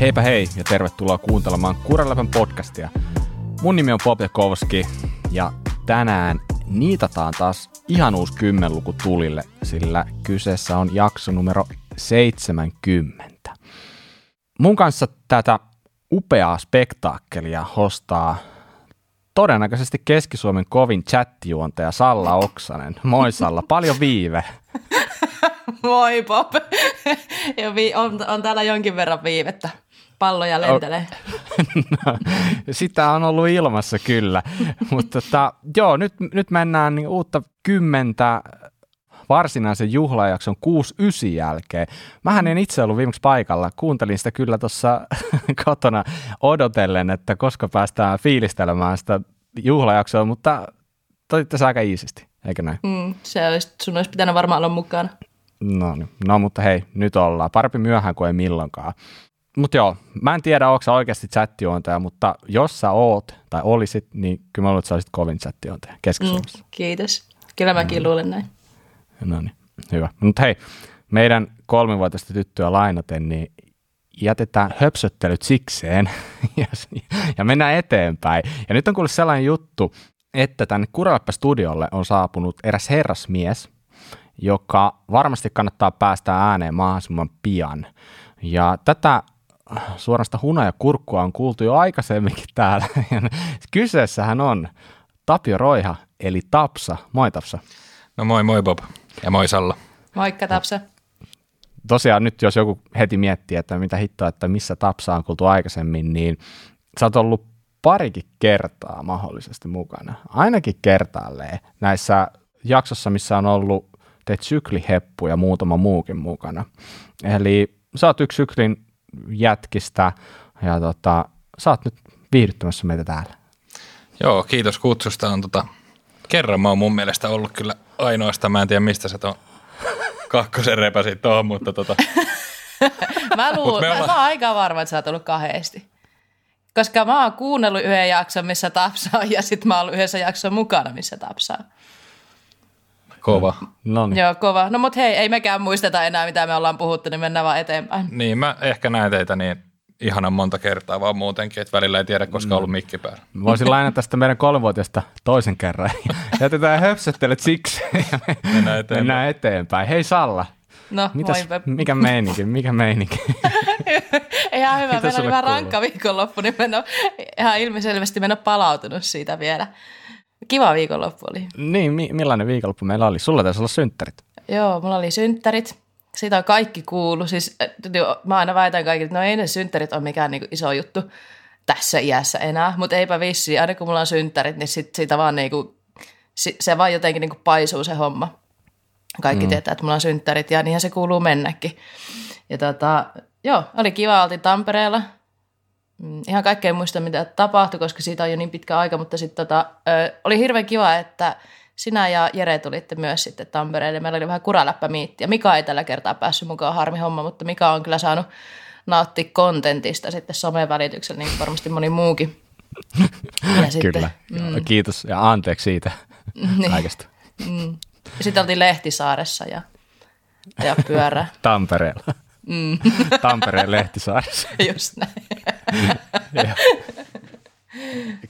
Heipä hei ja tervetuloa kuuntelemaan Kuraläppän podcastia. Mun nimi on Pop Jakowski ja tänään niitataan taas ihan uusi 10-luku tulille, sillä kyseessä on jakso numero 70. Mun kanssa tätä upeaa spektaakkelia hostaa todennäköisesti Keski-Suomen kovin chattijuontaja Salla Oksanen. Moi Salla, paljon viive. Moi Pop. On täällä jonkin verran viivettä. Palloja lentelee. No, sitä on ollut ilmassa kyllä. Mutta joo, nyt mennään niin uutta 10 varsinaisen juhlajakson 69 jälkeen. Mähän en itse ollut viimeksi paikalla. Kuuntelin sitä kyllä tuossa kotona odotellen, että koska päästään fiilistelemään sitä juhlajaksoa, mutta toitte aika iisisti, eikö näin? Sun olisi pitänyt varmaan olla mukana. No, mutta hei, nyt ollaan. Parempi myöhään kuin ei milloinkaan. Mutta joo, mä en tiedä, ootko sä oikeasti chattijuontaja, mutta jos sä oot tai olisit, niin kyllä mä luulen, että sä olisit kovin chattijuontaja Keski-Suomessa. Kiitos. Kyllä mäkin luulen näin. No niin, hyvä. Mutta hei, meidän 3-vuotiaista tyttöä lainaten, niin jätetään höpsöttelyt sikseen ja mennään eteenpäin. Ja nyt on kuullut sellainen juttu, että tänne Kuraläppä-studiolle on saapunut eräs herrasmies, joka varmasti kannattaa päästä ääneen mahdollisimman pian. Ja tätä suorasta hunajakurkkua on kuultu jo aikaisemminkin täällä. Kyseessähän on Tapio Roiha, eli Tapsa. Moi Tapsa. No moi Bob ja moi Salla. Moikka Tapsa. Tosiaan nyt jos joku heti miettii, että mitä hittoa, että missä Tapsa on kuultu aikaisemmin, niin sä oot ollut parikin kertaa mahdollisesti mukana. Ainakin kertaalleen näissä jaksossa, missä on ollut teet sykliheppu ja muutama muukin mukana. Eli sä oot yksi syklin jätkistä ja sä oot nyt viihdyttämässä meitä täällä. Joo, kiitos kutsusta. On kerran mä oon mun mielestä ollut kyllä ainoastaan, mä en tiedä mistä se tuon kakkosen repäsit on, mutta mä oon aika varma, että sä oot ollut kahdesti. Koska mä oon kuunnellut yhden jakson, missä Tapsaa, ja sit mä oon ollut yhdessä jakson mukana, missä Tapsaa. Kova. Noniin. Joo, kova. No mut hei, ei mekään muisteta enää, mitä me ollaan puhuttu, niin mennään vaan eteenpäin. Niin, mä ehkä näen teitä niin ihanan monta kertaa vaan muutenkin, että välillä ei tiedä, koska on ollut mikki päällä. Voisin lainata sitä meidän 3-vuotiaista toisen kerran. Jätetään höpsöttelet siksi ja mennään eteenpäin. Hei Salla, no, mikä meininki? Ihan hyvä, meillä oli vähän rankka viikonloppu, niin ihan ilmiselvästi en ole palautunut siitä vielä. Kiva viikonloppu oli. Niin, millainen viikonloppu meillä oli? Sulla taisi olla synttärit. Joo, mulla oli synttärit. Siitä on kaikki kuullut. Siis, mä aina väitän kaikille, että no ei ne synttärit ole mikään niinku iso juttu tässä iässä enää, mutta eipä vissiin. Aina kun mulla on synttärit, niin siitä vaan niinku, se vaan jotenkin niinku paisuu se homma. Kaikki tietää, että mulla on synttärit ja niinhän se kuuluu mennäkin. Ja joo, oli kiva, oltiin Tampereella. Ihan kaikkea en muista, mitä tapahtui, koska siitä on jo niin pitkä aika, mutta sitten oli hirveän kiva, että sinä ja Jere tulitte myös sitten Tampereelle. Meillä oli vähän kuraläppämiittiä. Mika ei tällä kertaa päässyt mukaan, harmi homma, mutta Mika on kyllä saanut nauttia kontentista sitten somen välityksellä, niin varmasti moni muukin. Ja sitten, kyllä, kiitos ja anteeksi siitä kaikesta. Sitten oltiin Lehtisaaressa ja pyörä. Tampereella. Tampereen Lehtisaaressa. Just näin.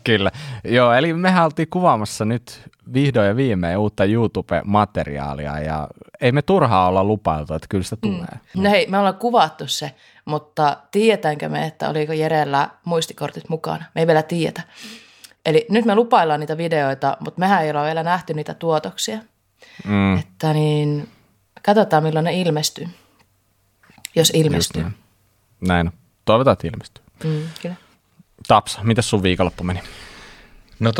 Kyllä. Joo, eli mehän oltiin kuvaamassa nyt vihdoin ja viimein uutta YouTube-materiaalia ja ei me turhaa olla lupailtu, että kyllä sitä tulee. No hei, me ollaan kuvattu se, mutta tiedetäänkö me, että oliko Jerellä muistikortit mukana? Me ei vielä tiedetä. Eli nyt me lupaillaan niitä videoita, mutta mehän ei ole vielä nähty niitä tuotoksia. Että niin, katsotaan milloin ne ilmestyy. Jos ilmestyy. Just näin. Toivotaan, että ilmestyy. Kyllä. Tapsa, mitäs sun viikonloppu meni? No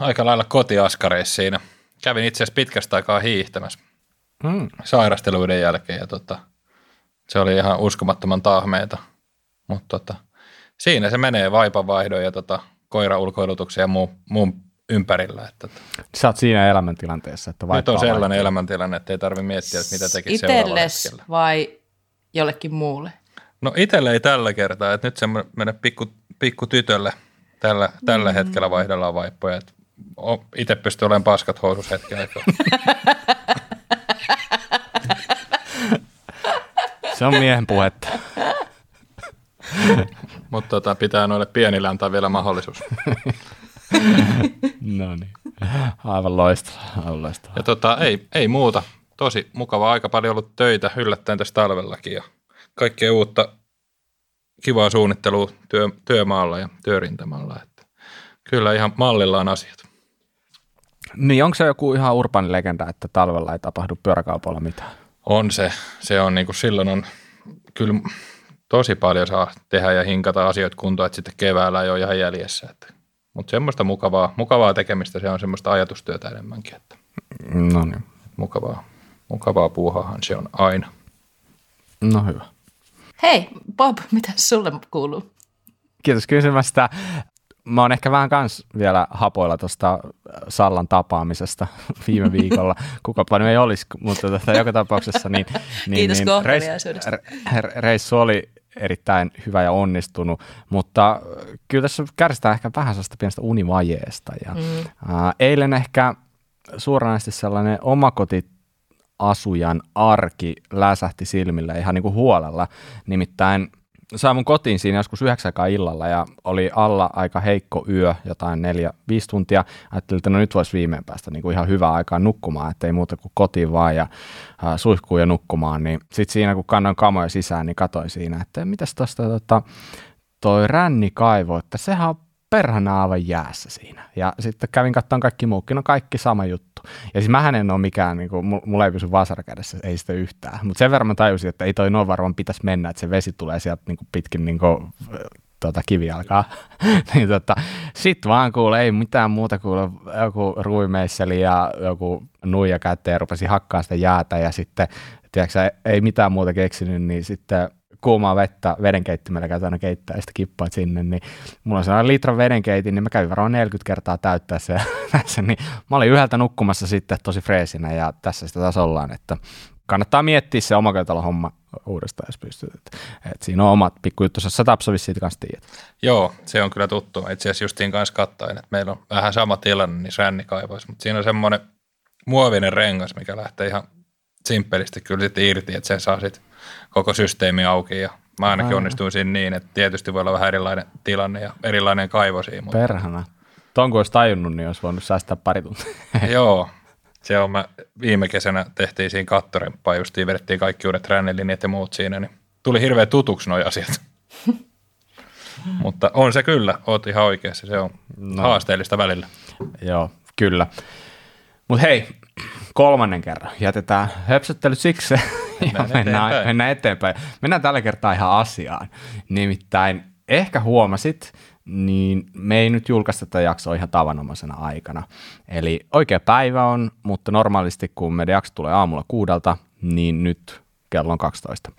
aika lailla kotiaskareissa siinä. Kävin itse asiassa pitkästä aikaa hiihtämässä sairasteluiden jälkeen ja se oli ihan uskomattoman tahmeita. Mutta siinä se menee vaipanvaihdon ja koiraulkoilutuksen ja muun ympärillä. Sä oot siinä elämäntilanteessa, että nyt on sellainen elämäntilanne, että ei tarvitse miettiä, että mitä tekisi seuraavalla hetkellä. Vai jollekin muulle? No itselle ei tällä kertaa, että nyt se menee pikku tytölle tällä hetkellä vaihdellaan vaippoja, että itse pystyy olemaan paskat housus hetki aikaa. Se on miehen puhetta. Mutta pitää noille pienille antaa vielä mahdollisuus. No niin, aivan loistavaa. Ja ei muuta. Tosi mukavaa, aika paljon ollut töitä yllättäen tässä talvellakin ja kaikkea uutta kivaa suunnittelua työmaalla ja työrintamalla. Että kyllä ihan mallillaan asiat. Niin, onko se joku ihan urbaani legenda, että talvella ei tapahdu pyöräkaupoilla mitään? On se. Se on niin kuin silloin on kyllä tosi paljon saa tehdä ja hinkata asioita kuntoon, että sitten keväällä ei ole ihan jäljessä. Mutta semmoista mukavaa tekemistä, se on semmoista ajatustyötä enemmänkin. Että. No niin. Mukavaa puuhahan se on aina. No hyvä. Hei, Bob, mitä sulle kuuluu? Kiitos kysymästä. Mä oon ehkä vähän kans vielä hapoilla tuosta Sallan tapaamisesta viime viikolla. Kukapa nyt ei olisi, mutta joka tapauksessa Kiitos kohteliaisuudesta. Reissu oli erittäin hyvä ja onnistunut, mutta kyllä tässä kärsitään ehkä vähän sellaista pienestä univajeesta. Ja, eilen ehkä suoranaisesti sellainen omakoti-asujan arki läsähti silmille ihan niin kuin huolella, nimittäin sain mun kotiin siinä joskus 9 illalla ja oli alla aika heikko yö, jotain 4-5 tuntia. Ajattelin, että nyt voisi viimein päästä niin kuin ihan hyvää aikaa nukkumaan, ettei muuta kuin kotiin vaan ja suihkuun ja nukkumaan. Niin sitten siinä, kun kannoin kamoja sisään, niin katsoin siinä, että mitäs tuosta toi rännikaivo, että sehän on perhana aivan jäässä siinä. Ja sitten kävin katsomaan kaikki muukin, no kaikki sama juttu. Ja siis mähän en ole mikään, niin kuin, mulla ei pysy vasara kädessä, ei sitä yhtään. Mutta sen verran mä tajusin, että ei toi noin varmaan pitäisi mennä, että se vesi tulee sieltä niin kuin pitkin niin kuin, kivijalkaa. Niin, sitten vaan kuule, ei mitään muuta kuin joku ruimeisseli ja joku nuija käteen ja rupesi hakkaamaan sitä jäätä. Ja sitten, tiedätkö, ei mitään muuta keksinyt, niin sitten kuumaa vettä vedenkeittimellä käytän aina keittää ja sitä kippaat sinne, niin mulla on sellainen litran vedenkeitin, niin mä kävin varmaan 40 kertaa täyttää se näissä, niin mä olin yhdeltä nukkumassa sitten tosi freesinä ja tässä sitä taas ollaan, että kannattaa miettiä se omakotitalon homma uudestaan, jos pystyy, että siinä on omat pikkujuttuja, sä Tapsovis siitä kanssa tiedät. Joo, se on kyllä tuttu, itse asiassa justiin kanssa kattaen, että meillä on vähän sama tilanne niissä rännikaivoissa, mutta siinä on semmoinen muovinen rengas, mikä lähtee ihan simppelisti kyllä sitten irti, että sen saa sitten koko systeemi auki ja mä ainakin onnistuin siinä niin, että tietysti voi olla vähän erilainen tilanne ja erilainen kaivo siinä. Mutta perhana. Ton kun olisi tajunnut, niin olisi voinut säästää pari tuntia. Joo, se on mä viime kesänä tehtiin siinä kattorempaa, justiin vedettiin kaikki uudet rännilinjat ja muut siinä, niin tuli hirveän tutuksi noi asiat. Mutta on se kyllä, oot ihan oikeassa, se on haasteellista välillä. Joo, kyllä. Mut hei, 3. kerran jätetään höpsöttelyt siksi ja mennään eteenpäin. Mennään tällä kertaa ihan asiaan. Nimittäin ehkä huomasit, niin me ei nyt julkaista tätä jaksoa ihan tavanomaisena aikana. Eli oikea päivä on, mutta normaalisti kun meidän jakso tulee aamulla 6, niin nyt kello on 12.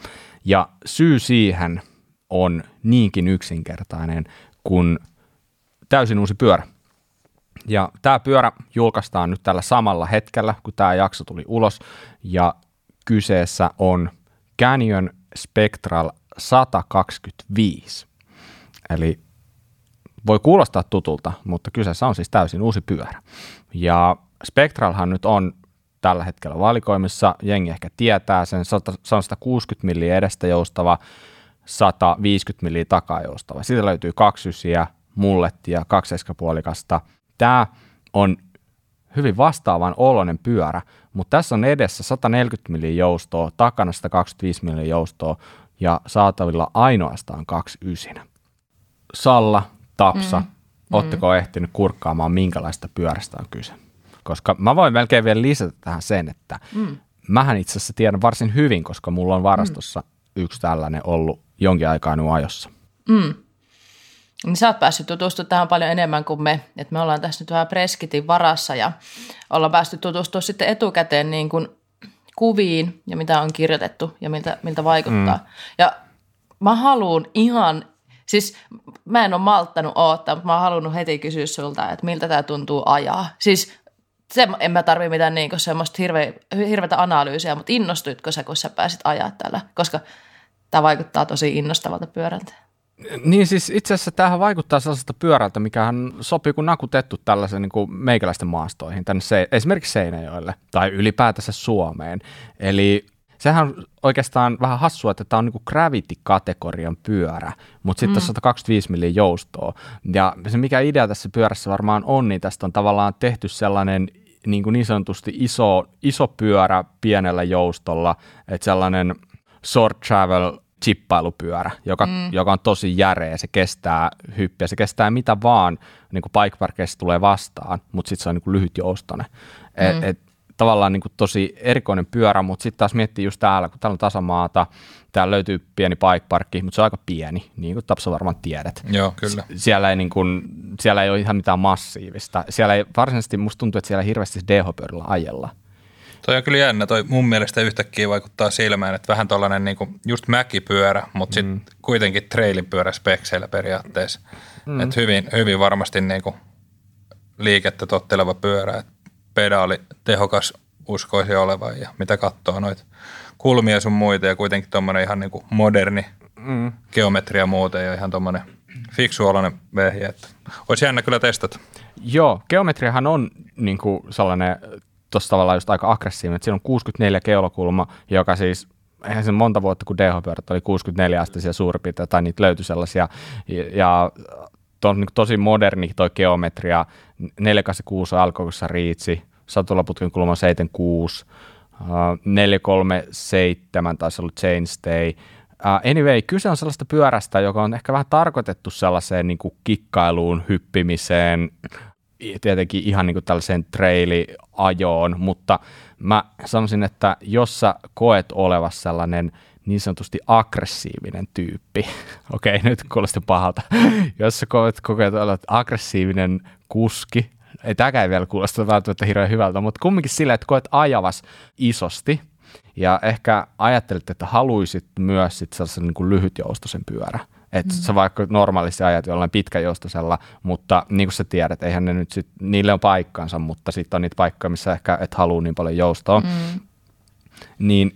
Ja syy siihen on niinkin yksinkertainen kuin täysin uusi pyörä. Ja tämä pyörä julkaistaan nyt tällä samalla hetkellä, kun tämä jakso tuli ulos, ja kyseessä on Canyon Spectral 125. Eli voi kuulostaa tutulta, mutta kyseessä on siis täysin uusi pyörä. Ja Spectralhan nyt on tällä hetkellä valikoimissa, jengi ehkä tietää sen, 160 milliä edestä joustava, 150 milliä takaa joustava. Siitä löytyy 2.9 mullettia, 2.7-puolikasta. Tämä on hyvin vastaavan oloinen pyörä, mutta tässä on edessä 140 mm joustoa, takana 125 mm joustoa ja saatavilla ainoastaan 2.9. Salla, Tapsa, ootteko ehtinyt kurkkaamaan minkälaista pyörästä on kyse? Koska mä voin melkein vielä lisätä tähän sen, että mähän itse asiassa tiedän varsin hyvin, koska mulla on varastossa yksi tällainen ollut jonkin aikaa nyt ajossa. Niin sä oot päässyt tutustumaan tähän paljon enemmän kuin me, että me ollaan tässä nyt vähän preskitin varassa ja ollaan päässyt tutustumaan sitten etukäteen niin kuin kuviin ja mitä on kirjoitettu ja miltä vaikuttaa. Ja mä haluun ihan, siis mä en ole malttanut odottaa, mutta mä oon halunnut heti kysyä sulta, että miltä tää tuntuu ajaa. Siis en mä tarvii mitään niin kuin semmoista hirveätä analyysiä, mutta innostuitko sä, kun sä pääsit ajaa täällä, koska tää vaikuttaa tosi innostavalta pyörältä. Niin siis itse asiassa tämähän vaikuttaa sellaiselta pyörältä, mikähän sopii kun nakutettu tällaisen niin kuin meikäläisten maastoihin, tänne esimerkiksi Seinäjoelle tai ylipäätänsä Suomeen. Eli sehän on oikeastaan vähän hassua, että tämä on niinku gravity-kategorian pyörä, mutta sitten 125 mm joustoa. Ja se mikä idea tässä pyörässä varmaan on, niin tästä on tavallaan tehty sellainen niin sanotusti iso pyörä pienellä joustolla, että sellainen short travel chippailupyörä, joka on tosi järeä, se kestää hyppiä, se kestää mitä vaan, niin kuin bikeparkeissa tulee vastaan, mutta sitten se on niin kuin lyhyt joustonen. Tavallaan niin kuin tosi erikoinen pyörä, mutta sitten taas miettii just täällä, kun täällä on tasamaata, täällä löytyy pieni bikeparkki, mutta se on aika pieni, niin kuin Tapsa varmaan tiedät. Joo, kyllä. Siellä ei ole ihan mitään massiivista. Siellä ei varsinaisesti, musta tuntuu, että siellä hirveästi DH-pyörillä ajella. Toi on kyllä jännä. Toi mun mielestä yhtäkkiä vaikuttaa silmään, että vähän tollainen niinku just mäkipyörä, mutta sitten kuitenkin trailipyörä spekseillä periaatteessa. Että hyvin varmasti niinku liikettä totteleva pyörä, että pedaali tehokas uskoisi olevan ja mitä katsoo noita kulmia sun muita ja kuitenkin tommonen ihan niinku moderni geometria muuten ja ihan tommonen fiksuoloinen vehje, että olisi jännä kyllä testata. Joo, geometriahan on niinku sellainen tuossa tavallaan just aika aggressiivinen, että siinä on 64 keulakulma, joka siis, eihän se monta vuotta kun DH-pyörät oli 64 asteisia suurin piirtein, tai niitä löytyi sellaisia, ja on tosi moderni toi geometria, 486 alkoikossa riitsi, satulaputken kulma on 76, 437 taisi ollut chainstay. Anyway, kyse on sellaista pyörästä, joka on ehkä vähän tarkoitettu sellaiseen niin kuin kikkailuun, hyppimiseen, tietenkin ihan niin kuin tällaiseen trailiajoon, mutta mä sanoisin, että jos sä koet olevas sellainen niin sanotusti aggressiivinen tyyppi, okei, nyt kuulosti pahalta, jos sä koet olevat aggressiivinen kuski, ei tämäkään ei vielä kuulosta välttämättä hirveän hyvältä, mutta kumminkin sillä, että koet ajavas isosti ja ehkä ajattelet, että haluisit myös sit sellaisen niin kuin lyhytjoustoisen pyörän. Että sä vaikka normaalisti ajat jollain pitkäjoustosella, mutta niin kuin sä tiedät, eihän ne nyt sit, niille on paikkansa, mutta sitten on niitä paikkoja, missä ehkä et halua niin paljon joustoa. Niin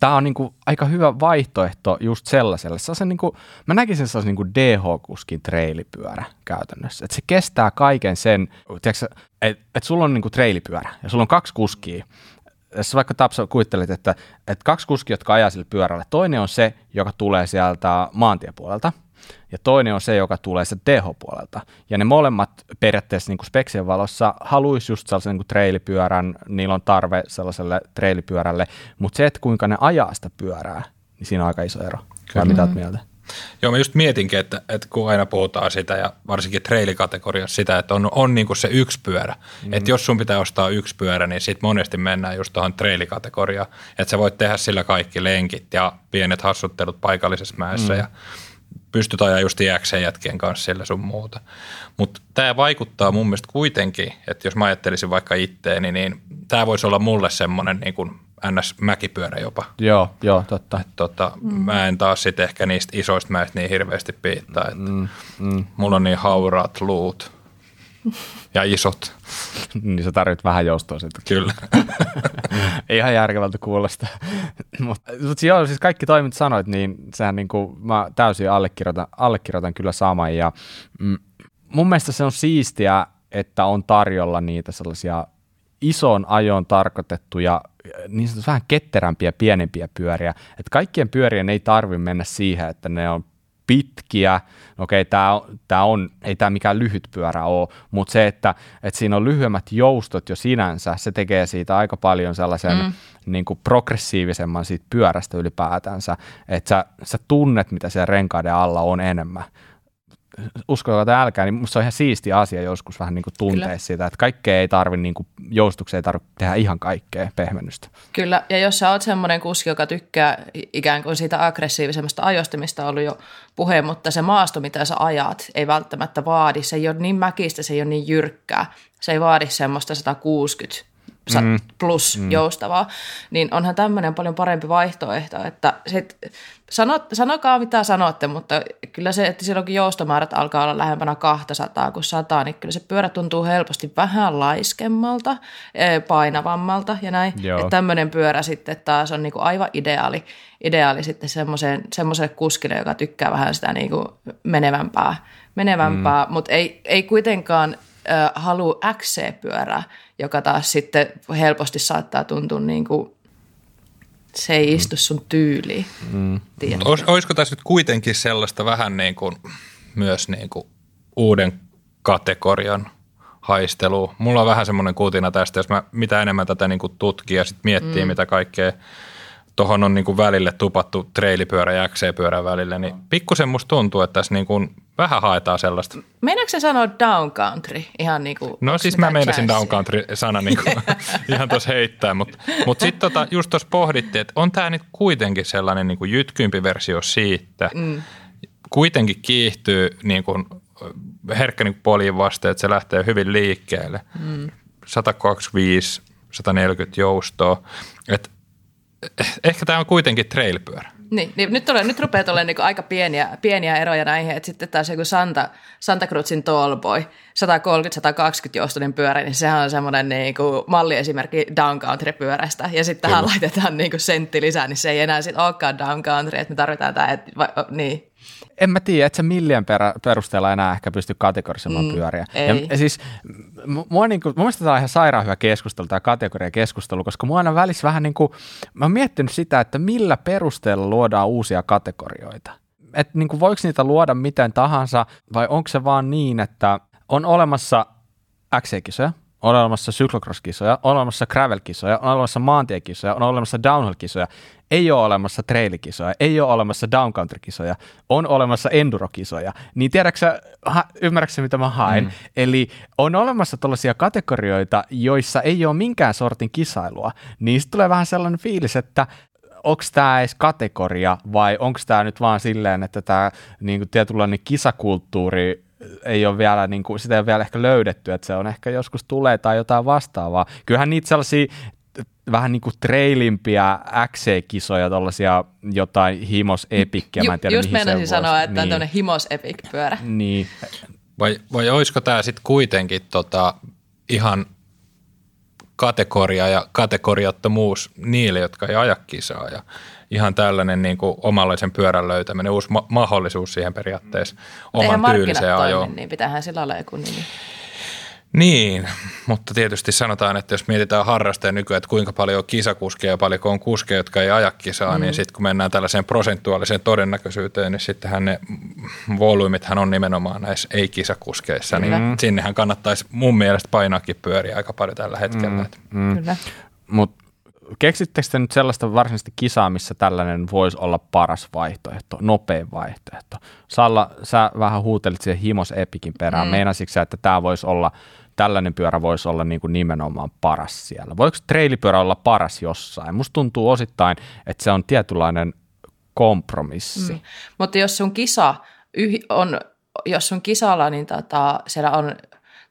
tämä on niinku aika hyvä vaihtoehto just sellaiselle. Niinku, mä näkisin sellaisen niinku DH-kuskin treilipyörä käytännössä. Että se kestää kaiken sen, että et sulla on niinku treilipyörä ja sulla on kaksi kuskia. Jos vaikka Tapsa kuvittelet, että kaksi kuskia, jotka ajaa sille pyörälle, toinen on se, joka tulee sieltä maantiepuolelta ja toinen on se, joka tulee sieltä DH-puolelta. Ja ne molemmat periaatteessa niin kuin speksien valossa haluaisi just sellaisen niin kuin treilipyörän, niillä on tarve sellaiselle treilipyörälle, mutta se, että kuinka ne ajaa sitä pyörää, niin siinä on aika iso ero. Vai mitä olet mieltä? Joo, mä just mietinkin, että kun aina puhutaan sitä ja varsinkin trailikategoriassa sitä, että on niin kuin se yksi pyörä. Että jos sun pitää ostaa yksi pyörä, niin sit monesti mennään just tuohon trailikategoriaan. Että sä voit tehdä sillä kaikki lenkit ja pienet hassuttelut paikallisessa mäessä ja pystyt ajaa just iäkseen jätkien kanssa sillä sun muuta. Mutta tämä vaikuttaa mun mielestä kuitenkin, että jos mä ajattelisin vaikka itteeni, niin tämä voisi olla mulle semmoinen niin kuin NS-mäkipyörä jopa. Joo, totta. Mä en taas sitten ehkä niistä isoista mäistä niin hirveästi piittaa. Mulla on niin hauraat luut ja isot. Niin sä tarvit vähän joustoa sitten. Kyllä. Ihan järkevältä kuulosta. Mutta joo, siis kaikki toi, mitä sanoit, niin sehän niinku, mä täysin allekirjoitan kyllä saman. Ja, mun mielestä se on siistiä, että on tarjolla niitä sellaisia isoon ajoon tarkoitettuja niin sanotusti vähän ketterämpiä, pienempiä pyöriä. Et kaikkien pyörien ei tarvitse mennä siihen, että ne on pitkiä. Okei, ei tämä mikään lyhyt pyörä ole, mutta se, että siinä on lyhyemmät joustot jo sinänsä, se tekee siitä aika paljon sellaisen niin kuin progressiivisemman siitä pyörästä ylipäätänsä, että sä tunnet, mitä siellä renkaiden alla on enemmän. Uskokaa tai älkää, niin musta on ihan siisti asia joskus vähän niin kuin tuntea sitä, että kaikkea ei tarvitse, niin joustukseen ei tarvitse tehdä ihan kaikkea pehmennystä. Kyllä, ja jos sä oot semmoinen kuski, joka tykkää ikään kuin siitä aggressiivisemmasta ajosta, mistä on ollut jo puhe, mutta se maasto, mitä sä ajat, ei välttämättä vaadi, se ei ole niin mäkistä, se ei ole niin jyrkkää, se ei vaadi semmoista 160 plus joustavaa, niin onhan tämmöinen paljon parempi vaihtoehto, että sanokaa mitä sanotte, mutta kyllä se, että silloinkin joustomäärät alkaa olla lähempänä 200 kuin 100, niin kyllä se pyörä tuntuu helposti vähän laiskemmalta, painavammalta ja näin, että tämmöinen pyörä sitten taas on niinku aivan ideaali sitten semmoiselle kuskille, joka tykkää vähän sitä niinku menevämpää, mutta ei kuitenkaan haluu XC-pyörää, joka taas sitten helposti saattaa tuntua niin kuin se ei istu sun tyyliin. Mm. Olisiko tässä nyt kuitenkin sellaista vähän niin kuin myös niin kuin uuden kategorian haistelua? Mulla on vähän semmoinen kutina tästä, jos mä mitä enemmän tätä niin kuin tutkia ja sitten miettii mitä kaikkea tuohon on niin kuin välille tupattu treilipyörä ja XC-pyörän välille, niin pikkusen musta tuntuu, että tässä niin kuin vähän haetaan sellaista. Meinaatko se sanoa downcountry ihan niin kuin? No siis mä meinasin downcountry-sana niin kuin ihan tuossa heittää, mutta sitten just tuossa pohdittiin, että on tämä nyt kuitenkin sellainen niin kuin jytkyympi versio siitä. Mm. Kuitenkin kiihtyy niin kuin herkkä niin kuin poljiin vasten, että se lähtee hyvin liikkeelle. Mm. 125, 140 joustoa, että ehkä tämä on kuitenkin trailpyörä. Niin, nyt rupeaa olemaan niinku aika pieniä eroja näihin, että sitten taas joku Santa Cruzin Tall Boy, 130-120 joustoinen pyörä, niin sehän on semmoinen niinku malliesimerkki downcountry-pyörästä, ja sitten tähän laitetaan niinku sentti lisää, niin se ei enää sitten olekaan downcountry, että me tarvitaan tämä, niin. En mä tiedä, et sä millien perusteella enää ehkä pysty kategorisoimaan pyöriä. Ja siis mun mielestä tämä on ihan sairaan hyvä keskustelu, tämä kategoriakeskustelu, koska mua aina välissä vähän niin kuin, mä oon miettinyt sitä, että millä perusteella luodaan uusia kategorioita. Että niin kuin voiko niitä luoda miten tahansa, vai onko se vaan niin, että on olemassa XC-kisoja, on olemassa cyclocross-kisoja, on olemassa gravel-kisoja, on olemassa maantiekisoja, on olemassa downhill-kisoja, ei ole olemassa trail-kisoja, ei ole olemassa downcountry-kisoja, on olemassa enduro-kisoja. Niin ymmärrätkö mitä mä haen? Mm. Eli on olemassa tällaisia kategorioita, joissa ei ole minkään sortin kisailua. Niistä tulee vähän sellainen fiilis, että onko tämä edes kategoria vai onko tämä nyt vaan silleen, että tämä niin tietynlainen kisakulttuuri ei ole vielä, niin kuin, sitä ei ole vielä ehkä löydetty, että se on ehkä joskus tulee tai jotain vastaavaa. Kyllähän niitä sellaisia vähän niin kuin trailimpiä XC-kisoja, tuollaisia jotain himosepikkiä. Mä en tiedä, just meinasin sanoa, että niin. Tämä on himosepik-pyörä. Niin. Vai olisiko tämä sitten kuitenkin ihan kategoria ja kategoriattomuus niille, jotka ei aja kisaa ja ihan tällainen niin kuin omanlaisen pyörän löytäminen, uusi mahdollisuus siihen periaatteessa oman tyyliseen ajoon. Niin pitäähän sillä olla joku nimi. Niin, mutta tietysti sanotaan, että jos mietitään harrastajia nykyään, että kuinka paljon on kisakuskeja ja paljonko on kuskeja, jotka ei aja kisaa, niin sitten kun mennään tällaiseen prosentuaaliseen todennäköisyyteen, niin sittenhän ne volyymithän on nimenomaan näissä ei-kisakuskeissa, niin sinnehän kannattaisi mun mielestä painaakin pyöriä aika paljon tällä hetkellä. Kyllä. Mutta keksittekö te nyt sellaista varsinaisesti kisaa, missä tällainen voisi olla paras vaihtoehto, nopein vaihtoehto? Salla, sä vähän huutelit siihen himosepikin perään. Meinasitko sä, että tämä voisi olla, tällainen pyörä voisi olla niin kuin nimenomaan paras siellä? Voiko treilipyörä olla paras jossain? Musta tuntuu osittain, että se on tietynlainen kompromissi. Mutta jos sun kisalla, niin siellä on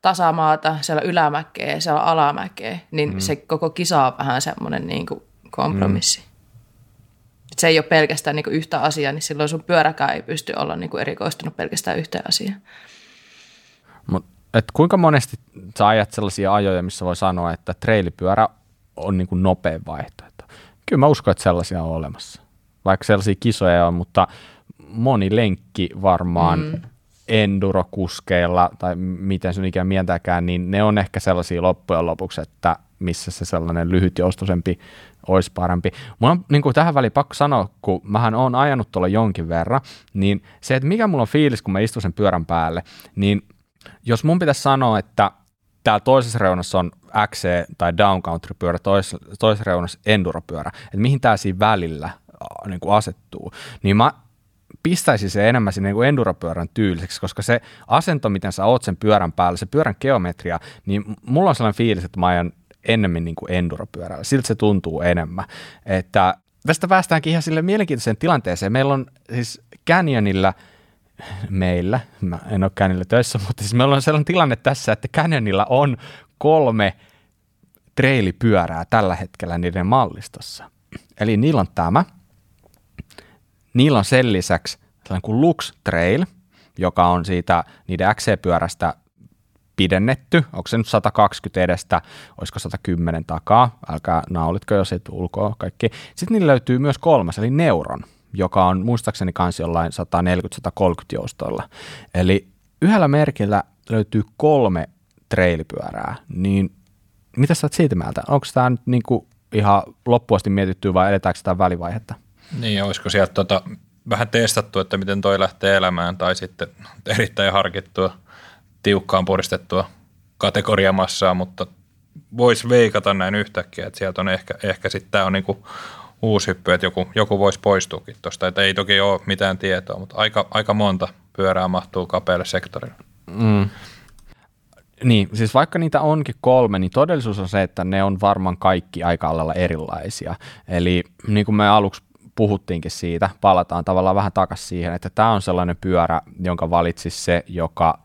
tasamaata, siellä on ylämäkeä, siellä on alamäkeä, niin se koko kisa on vähän semmoinen niin kuin kompromissi. Se ei ole pelkästään niin kuin yhtä asiaa, niin silloin sun pyöräkään ei pysty olla niin kuin erikoistunut pelkästään yhteen asiaan. Mut, kuinka monesti sä ajat sellaisia ajoja, missä voi sanoa, että treilipyörä on niin kuin nopea vaihtoehto? Kyllä mä uskon, että sellaisia on olemassa, vaikka sellaisia kisoja on, mutta moni lenkki varmaan endurokuskeilla tai miten sun ikään mientääkään, niin ne on ehkä sellaisia loppujen lopuksi, että missä se sellainen lyhytjoustoisempi olisi parempi. Mulla on niin kuin tähän väliin pakko sanoa, kun mähän oon ajanut tuolla jonkin verran, niin se, että mikä mulla on fiilis, kun mä istun sen pyörän päälle, niin jos mun pitäisi sanoa, että täällä toisessa reunassa on XC tai downcountry-pyörä, toisessa reunassa enduropyörä, että mihin tää siinä välillä niin kuin asettuu, niin mä pistäisi se enemmän sinne niin enduropyörän tyyliseksi, koska se asento, miten sä oot sen pyörän päällä, se pyörän geometria, niin mulla on sellainen fiilis, että mä ajan ennemmin niin kuin enduropyörällä. Siltä se tuntuu enemmän. Että tästä päästäänkin ihan sille mielenkiintoiseen tilanteeseen. Meillä on siis Canyonilla, mä en ole Canyonilla töissä, mutta siis meillä on sellainen tilanne tässä, että Canyonilla on 3 treilipyörää tällä hetkellä niiden mallistossa. Eli niillä on tämä. Niillä on sen lisäksi sellainen kuin Lux Trail, joka on siitä niiden XC-pyörästä pidennetty. Onko se nyt 120 edestä, olisiko 110 takaa? Älkää naulitko, jos ei tule ulkoa kaikki. Sitten niillä löytyy myös 3, eli Neuron, joka on muistaakseni kans jollain 140-130 joustoilla. Eli yhdellä merkillä löytyy 3 trailipyörää. Niin mitä sä oot siitä mieltä? Onko tämä nyt niin kuin ihan loppuasti mietittyä vai edetäänkö sitä välivaihetta. Niin, olisiko sieltä vähän testattu, että miten toi lähtee elämään, tai sitten erittäin harkittua, tiukkaan puristettua kategoriamassaa, mutta voisi veikata näin yhtäkkiä, että sieltä on ehkä sitten tämä on niinku uusi hyppy, että joku voisi poistuukin tuosta, että ei toki ole mitään tietoa, mutta aika monta pyörää mahtuu kapealle sektorille. Mm. Niin, siis vaikka niitä onkin kolme, niin todellisuus on se, että ne on varmaan kaikki aika lailla erilaisia. Eli niin kuin me aluksi puhuttiinkin siitä, palataan tavallaan vähän takaisin siihen, että tämä on sellainen pyörä, jonka valitsisi se, joka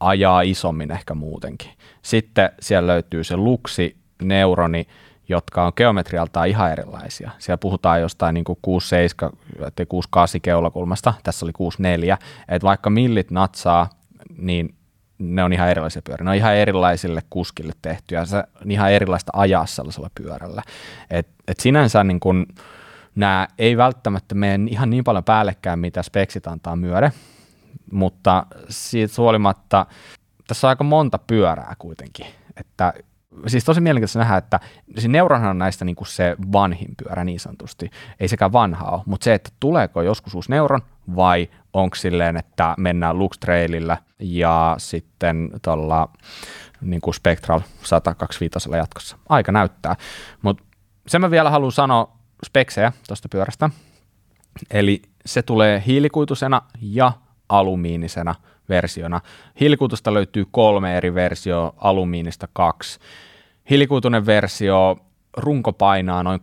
ajaa isommin ehkä muutenkin. Sitten siellä löytyy se luksi, neuroni, jotka on geometrialtaan ihan erilaisia. Siellä puhutaan jostain niin kuin 6,7 tai 6,8 keulakulmasta, tässä oli 6,4, että vaikka millit natsaa, niin ne on ihan erilaisia pyöriä. Ne on ihan erilaisille kuskille tehtyä. Se on ihan erilaista ajaa sellaisella pyörällä. Et sinänsä niin kun, nämä ei välttämättä mene ihan niin paljon päällekkäin, mitä speksit antaa myöden, mutta siitä huolimatta tässä on aika monta pyörää kuitenkin. Että, siis tosi mielenkiintoista nähdä, että se neuronhan on näistä niin kuin se vanhin pyörä niin sanotusti. Ei sekään vanha ole, mutta se, että tuleeko joskus uusi neuron vai onko silleen, että mennään Lux-trailillä ja sitten tuolla niin kuin Spectral 125 jatkossa. Aika näyttää. Mutta sen mä vielä haluan sanoa speksejä tuosta pyörästä. Eli se tulee hiilikuitusena ja alumiinisena versiona. Hiilikuitusta löytyy 3 eri versiota, alumiinista 2. Hiilikuituinen versio runko painaa noin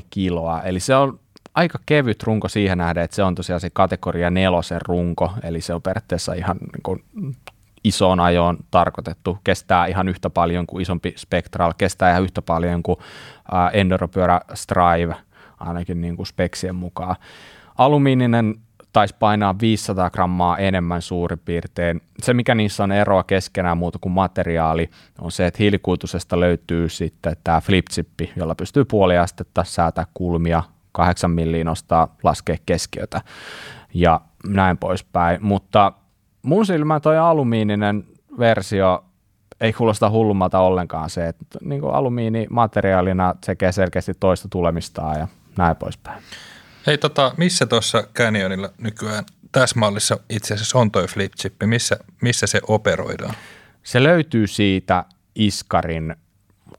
2,5 kiloa, eli se on aika kevyt runko siihen nähden, että se on tosiaan se kategoria 4 runko, eli se on periaatteessa ihan niin kuin isoon ajoon tarkoitettu, kestää ihan yhtä paljon kuin isompi Spectral, kestää ihan yhtä paljon kuin enduropyörä Strive, ainakin niin kuin speksien mukaan. Alumiininen taisi painaa 500 grammaa enemmän suurin piirtein. Se, mikä niissä on eroa keskenään muuta kuin materiaali, on se, että hiilikuitusesta löytyy sitten tämä flip-chippi, jolla pystyy puoliastetta säätää kulmia, 8 milliä nostaa, laskee keskiötä ja näin poispäin. Mutta mun silmään toi alumiininen versio ei kuulosta hullummalta ollenkaan se, että niin kuin alumiinimateriaalina tekee selkeästi toista tulemistaan ja näin poispäin. Hei, missä tuossa Canyonilla nykyään tässä mallissa itse asiassa on toi flip-chippi? Missä se operoidaan? Se löytyy siitä iskarin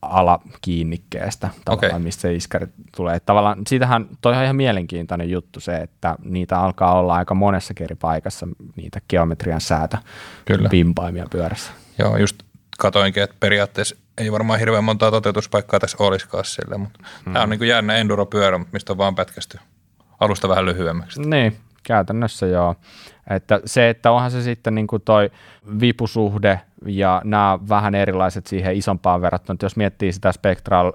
alakiinnikkeestä, tavallaan, mistä se iskari tulee. Tavallaan, siitähän toi on ihan mielenkiintoinen juttu se, että niitä alkaa olla aika monessa eri paikassa, niitä geometrian säätä pimpaimia pyörässä. Joo, just katoinkin, että periaatteessa ei varmaan hirveän montaa toteutuspaikkaa tässä olisikaan sille, mutta tämä on niin kuin jännä enduropyörä, mistä on vaan pätkästy alusta vähän lyhyemmäksi. Niin, käytännössä joo. Että se, että onhan se sitten niin kuin toi vipusuhde ja nämä vähän erilaiset siihen isompaan verrattuna, että jos miettii sitä Spectral,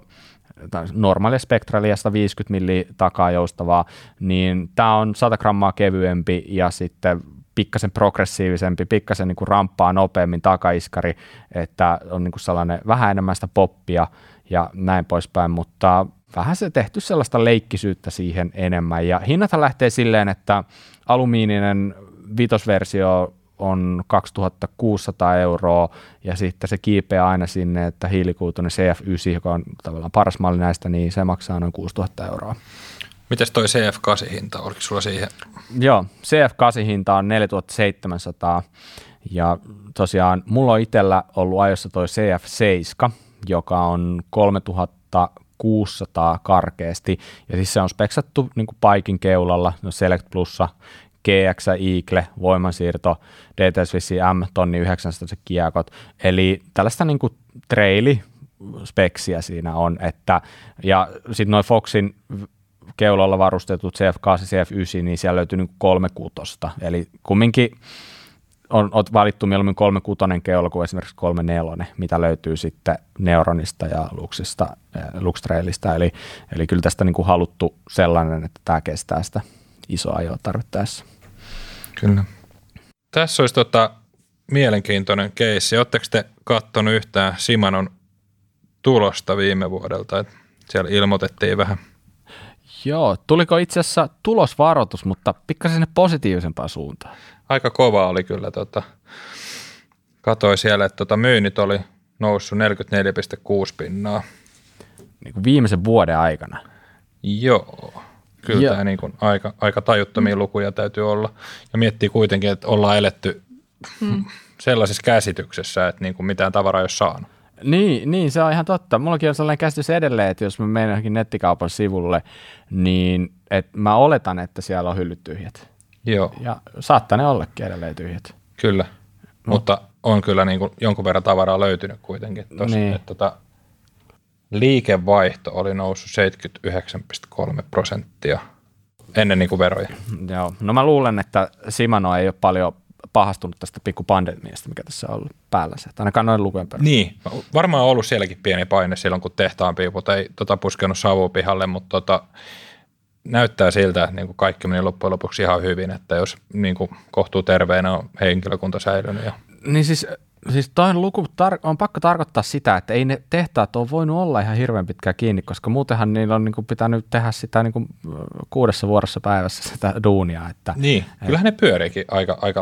normaalia Spectralia 150 milliä takaa joustavaa, niin tämä on 100 grammaa kevyempi ja sitten pikkasen progressiivisempi, pikkasen niin kuin ramppaa nopeammin takaiskari, että on niin kuin sellainen vähän enemmän sitä poppia ja näin poispäin, mutta vähän se tehty sellaista leikkisyyttä siihen enemmän, ja hinnathan lähtee silleen, että alumiininen vitosversio on 2,600 €, ja sitten se kiipeää aina sinne, että hiilikuutunen CF9, joka on tavallaan paras malli näistä, niin se maksaa noin 6,000 €. Mites toi CF8-hinta, oliko sulla siihen? Joo, CF8-hinta on 4,700, ja tosiaan mulla on itsellä ollut ajossa toi CF7, joka on 3,600 karkeasti, ja siis se on speksattu niin kuin Piken keulalla, no Select Plussa, GX Eagle, voimansiirto, DT5 M, 1900 kiekot, eli tällaista niin kuin traili-speksiä siinä on, että, ja sitten noin Foxin keulalla varustetut CF8 ja CF9, niin siellä löytyy niin kuin 3,6, eli kumminkin on valittu mieluummin 3,6 keula kuin esimerkiksi 3,4, mitä löytyy sitten neuronista ja luksista, lukstrailista. Eli kyllä tästä niin kuin haluttu sellainen, että tämä kestää sitä isoa ajoa tarvittaessa. Kyllä. Tässä olisi mielenkiintoinen keissi. Oletteko te kattonut yhtään Shimanon tulosta viime vuodelta? Et siellä ilmoitettiin vähän. Joo, tuliko itse asiassa tulosvaroitus, mutta pikkasen sinne positiivisempaan suuntaan. Aika kova oli kyllä. Katoi siellä, että myynnit oli noussut 44,6%. niin kuin viimeisen vuoden aikana. Joo, kyllä ja tämä niin kuin aika tajuttomia lukuja täytyy olla. Ja miettii kuitenkin, että ollaan eletty sellaisessa käsityksessä, että niin kuin mitään tavaraa ei ole saanut. Niin, se on ihan totta. Mullakin on sellainen käsitys edelleen, että jos mä menen johonkin nettikaupan sivulle, niin että mä oletan, että siellä on hyllyt tyhjät. Joo. Ja saattaa ne ollakin edelleen tyhjät. Kyllä, mutta on kyllä niin kuin jonkun verran tavaraa löytynyt kuitenkin. Niin. Että liikevaihto oli noussut 79.3% ennen niin kuin veroja. Joo, no mä luulen, että Shimano ei ole paljon pahastunut tästä pikkupandemiasta, mikä tässä on ollut päällä. Ainakaan noin lukujen perusteella. Niin, varmaan on ollut sielläkin pieni paine silloin, kun tehtaan piiput ei puskenut savua pihalle, mutta näyttää siltä, että niin kaikki meni loppujen lopuksi ihan hyvin, että jos niin kohtuu terveenä on henkilökunta säilynyt. Ja niin siis toinen luku on pakko tarkoittaa sitä, että ei ne tehtaat ole voinut olla ihan hirveän pitkään kiinni, koska muutenhan niillä on niin pitänyt tehdä sitä niin 6 vuorossa päivässä sitä duunia. Että, niin, kyllähän ne pyöriikin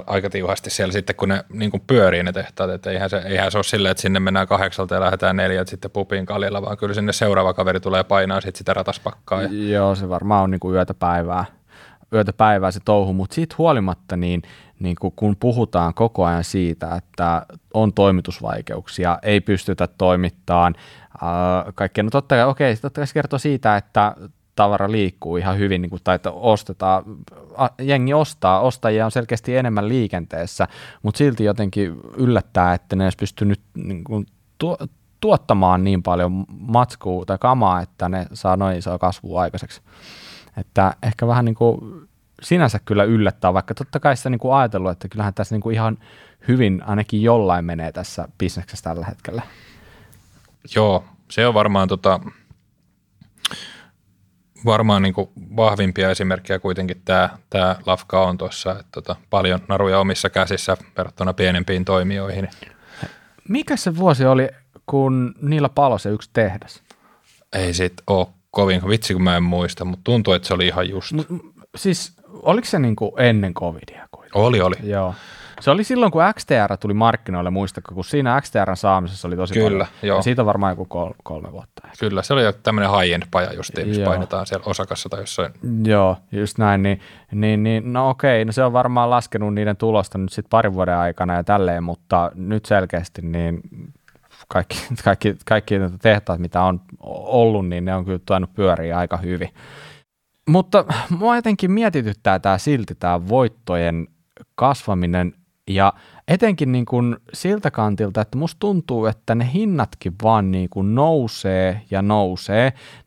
aika tiuhasti siellä sitten, kun ne niin pyörii ne tehtaat. Että eihän se ole silleen, että sinne mennään 8 ja lähdetään 4 sitten pupiin kaljalla, vaan kyllä sinne seuraava kaveri tulee painaa sitten sitä rataspakkaa. Ja joo, se varmaan on niin yötä päivää se touhu, mutta siitä huolimatta niin kun puhutaan koko ajan siitä, että on toimitusvaikeuksia, ei pystytä toimittamaan kaikkea. No totta kai se kertoo siitä, että tavara liikkuu ihan hyvin niin kuin, tai että ostetaan, jengi ostajia on selkeästi enemmän liikenteessä, mutta silti jotenkin yllättää, että ne edes pysty nyt niin kuin, tuottamaan niin paljon matskua tai kamaa, että ne saa noin isoa kasvua aikaiseksi. Että ehkä vähän niin kuin sinänsä kyllä yllättää, vaikka totta kai sitä niin kuin ajatellut, että kyllähän tässä niin kuin ihan hyvin ainakin jollain menee tässä bisneksessä tällä hetkellä. Joo, se on varmaan, varmaan niin kuin vahvimpia esimerkkejä kuitenkin tämä lafka on tuossa, että paljon naruja omissa käsissä verrattuna pienempiin toimijoihin. Mikä se vuosi oli, kun niillä paloi se yksi tehdas? Ei sit ole kovin, vitsi kun mä en muista, mutta tuntuu, että se oli ihan just. Siis oliko se niin kuin ennen covidia? Oli. Joo. Se oli silloin, kun XTR tuli markkinoille, muistatko, kun siinä XTRn saamisessa oli tosi kyllä, paljon. Siitä varmaan joku 3 vuotta. Ehkä. Kyllä, se oli tämmöinen high-end paja justiin, missä painetaan siellä Osakassa tai jossain. Joo, just näin. Niin, no okei, no se on varmaan laskenut niiden tulosta nyt sitten 2 vuoden aikana ja tälleen, mutta nyt selkeästi niin kaikki tehtaat, mitä on ollut, niin ne on kyllä tainnut pyöriä aika hyvin. Mutta mua jotenkin mietityttää silti tämä voittojen kasvaminen ja etenkin niin kuin siltä kantilta, että musta tuntuu, että ne hinnatkin vaan niin kuin nousee,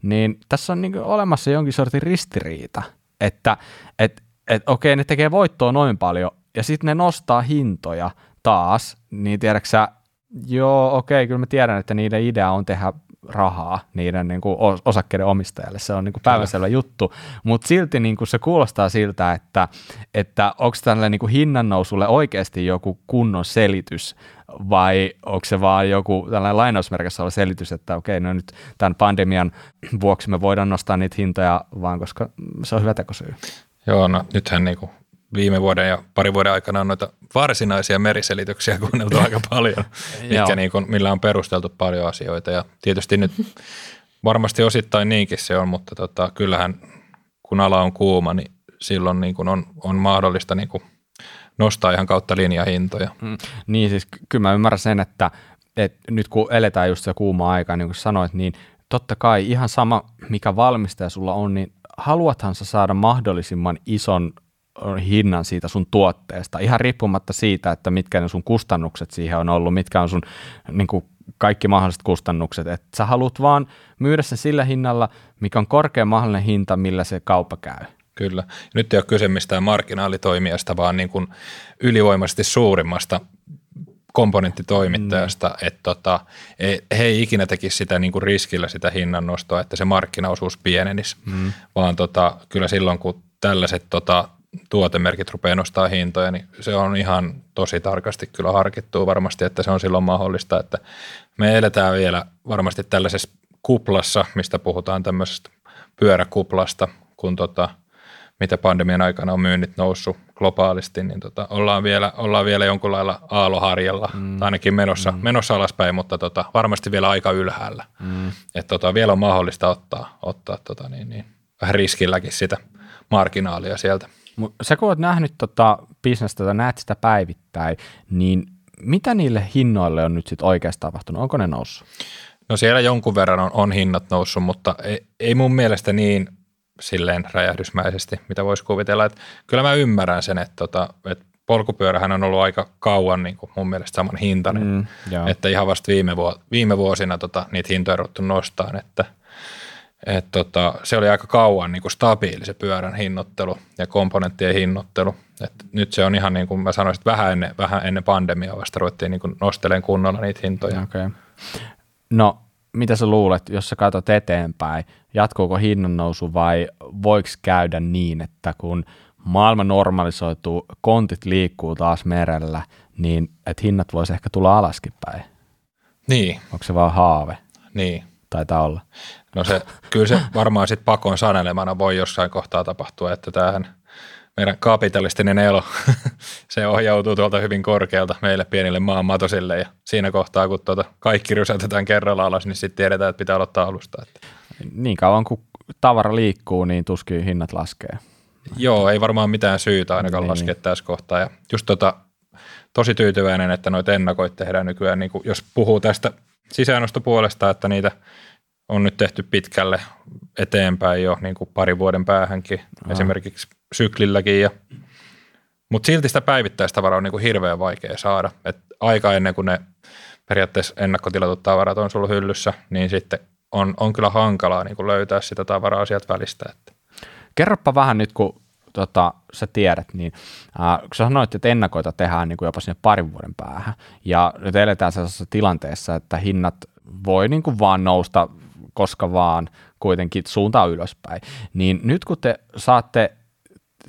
niin tässä on niin kuin olemassa jonkin sortin ristiriita, että okei, ne tekee voittoa noin paljon ja sitten ne nostaa hintoja taas, niin tiedäksä, joo okei, kyllä mä tiedän, että niiden idea on tehdä rahaa niiden niin kuin osakkeiden omistajalle. Se on niin kuin päiväselvä juttu, mutta silti niin kuin se kuulostaa siltä, että onko tälle niin kuin hinnannousulle oikeasti joku kunnon selitys vai onko se vaan joku tällainen lainausmerkissä oleva selitys, että okei, no nyt tämän pandemian vuoksi me voidaan nostaa niitä hintoja vaan, koska se on hyvä tekosyy. Joo, no nythän niin kuin viime vuoden ja 2 vuoden aikana on noita varsinaisia meriselityksiä kuunneltu aika paljon, mitkä niin kuin, millä on perusteltu paljon asioita. Ja tietysti nyt varmasti osittain niinkin se on, mutta kyllähän kun ala on kuuma, niin silloin niin kuin on mahdollista niin kuin nostaa ihan kautta linjahintoja. Niin siis kyllä mä ymmärrän sen, että nyt kun eletään just se kuuma aika, niin kuin sanoit, niin totta kai ihan sama, mikä valmistaja sulla on, niin haluathan sä saada mahdollisimman ison hinnan siitä sun tuotteesta, ihan riippumatta siitä, että mitkä ne sun kustannukset siihen on ollut, mitkä on sun niin kuin kaikki mahdolliset kustannukset, että sä haluat vaan myydä sen sillä hinnalla, mikä on korkein mahdollinen hinta, millä se kauppa käy. Kyllä. Nyt ei ole kyse mistään marginaalitoimijasta, vaan niin kuin ylivoimaisesti suurimmasta komponenttitoimittajasta, että he ei ikinä tekisi sitä niin kuin riskillä sitä hinnannostoa, että se markkinaosuus pienenisi, vaan kyllä silloin, kun tällaiset tuotemerkit rupeaa nostaa hintoja, niin se on ihan tosi tarkasti kyllä harkittua varmasti, että se on silloin mahdollista, että me eletään vielä varmasti tällaisessa kuplassa, mistä puhutaan tämmöisestä pyöräkuplasta, kun mitä pandemian aikana on myynnit noussut globaalisti, niin ollaan vielä jonkun lailla aaloharjalla, tai ainakin menossa alaspäin, mutta varmasti vielä aika ylhäällä. Että vielä on mahdollista ottaa vähän riskilläkin sitä marginaalia sieltä. Sä kun oot nähnyt bisnestä tai näet sitä päivittäin, niin mitä niille hinnoille on nyt sit oikeastaan tapahtunut? Onko ne noussut? No siellä jonkun verran on hinnat noussut, mutta ei mun mielestä niin silleen räjähdysmäisesti, mitä voisi kuvitella. Et kyllä mä ymmärrän sen, että polkupyörähän on ollut aika kauan niin kuin mun mielestä saman hintainen. Että ihan vasta viime vuosina niitä hintoja on ruvettu nostamaan, että se oli aika kauan niin kuin stabiili se pyörän hinnoittelu ja komponenttien hinnoittelu. Et nyt se on ihan niin kuin mä sanoisin, että vähän ennen pandemiaa vasta ruvettiin niin kuin nostelemaan kunnolla niitä hintoja. Okay. No mitä sä luulet, jos sä katsot eteenpäin, jatkuuko hinnannousu vai voiko käydä niin, että kun maailma normalisoituu, kontit liikkuu taas merellä, niin että hinnat voisi ehkä tulla alaskin päin? Niin. Onko se vaan haave? Niin. Taitaa olla. No kyllä se varmaan sitten pakon sanelemana voi jossain kohtaa tapahtua, että tämähän meidän kapitalistinen elo, se ohjautuu tuolta hyvin korkealta meille pienille maanmatosille ja siinä kohtaa, kun kaikki rysätetään kerralla alas, niin sitten tiedetään, että pitää aloittaa alusta. Niin kauan kun tavara liikkuu, niin tuskin hinnat laskee. Joo, ei varmaan mitään syytä ainakaan laskea tässä kohtaa ja just tosi tyytyväinen, että noita ennakoit tehdään nykyään, niin kun, jos puhuu tästä sisäänostopuolesta, että niitä on nyt tehty pitkälle eteenpäin jo niin kuin pari vuoden päähänkin, esimerkiksi syklilläkin. Mutta silti sitä päivittäistavaraa on niin kuin hirveän vaikea saada. Et aika ennen kuin ne periaatteessa ennakkotilatut tavarat on sulla hyllyssä, niin sitten on kyllä hankalaa niin kuin löytää sitä tavaraa sieltä välistä. Kerropa vähän nyt, kun sä tiedät, niin kun sä sanoit, että ennakoita tehdään niin kuin jopa sinne parin vuoden päähän, ja nyt eletään sellaisessa tilanteessa, että hinnat voi niin kuin vaan nousta koska vaan kuitenkin suuntaan ylöspäin, niin nyt kun te saatte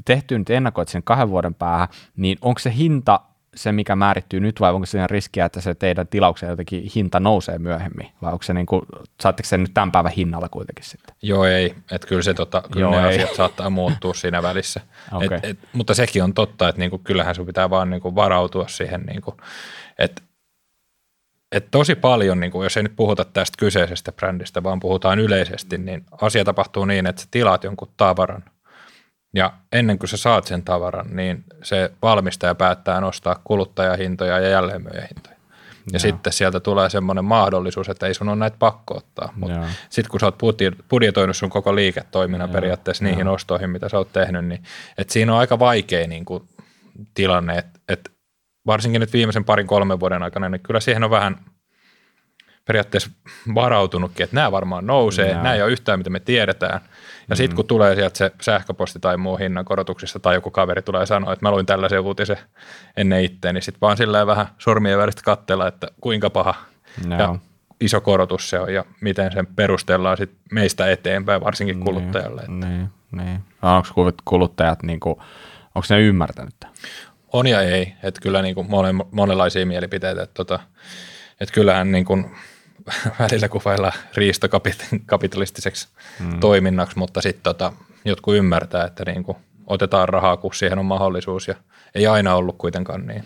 tehtyä nyt ennakoit sen 2 vuoden päähän, niin onko se hinta se, mikä määrittyy nyt, vai onko siinä riskiä, että se teidän tilaukseen jotenkin hinta nousee myöhemmin, vai onko se niin kuin, saatteko se nyt tämän päivän hinnalla kuitenkin sitten? Joo ei, että kyllä se kyllä ne asiat saattaa muuttua siinä välissä, okay. Mutta sekin on totta, että niinku, kyllähän sun pitää vaan niinku varautua siihen, niinku, että tosi paljon, niin kuin, jos ei nyt puhuta tästä kyseisestä brändistä, vaan puhutaan yleisesti, niin asia tapahtuu niin, että sä tilaat jonkun tavaran. Ja ennen kuin sä saat sen tavaran, niin se valmistaja päättää nostaa kuluttajahintoja ja jälleenmyyjähintoja. Ja sitten sieltä tulee semmoinen mahdollisuus, että ei sun ole näitä pakko ottaa. Mutta sitten kun sä oot budjetoinut sun koko liiketoiminnan periaatteessa niihin ostoihin, mitä sä oot tehnyt, niin siinä on aika vaikea niin kuin, tilanne, että varsinkin nyt viimeisen 2-3 vuoden aikana, niin kyllä siihen on vähän periaatteessa varautunutkin, että nämä varmaan nousee, nämä ei ole yhtään, mitä me tiedetään. Ja sitten kun tulee sieltä se sähköposti tai muu hinnankorotuksista tai joku kaveri tulee sanoa, että mä luin tällaisen uutisen ennen itseä, niin sitten vaan sillä vähän sormien välistä katsella, että kuinka paha ja iso korotus se on ja miten sen perustellaan sit meistä eteenpäin, varsinkin kuluttajalle. Niin. Onko kuluttajat, onko ne ymmärtänyt? On ja ei, että kyllä niin kuin monenlaisia mielipiteitä, että kyllähän niin kuin välillä kuvaillaan riistokapitalistiseksi toiminnaksi, mutta sitten jotkut ymmärtää, että niin kuin otetaan rahaa, kun siihen on mahdollisuus ja ei aina ollut kuitenkaan niin.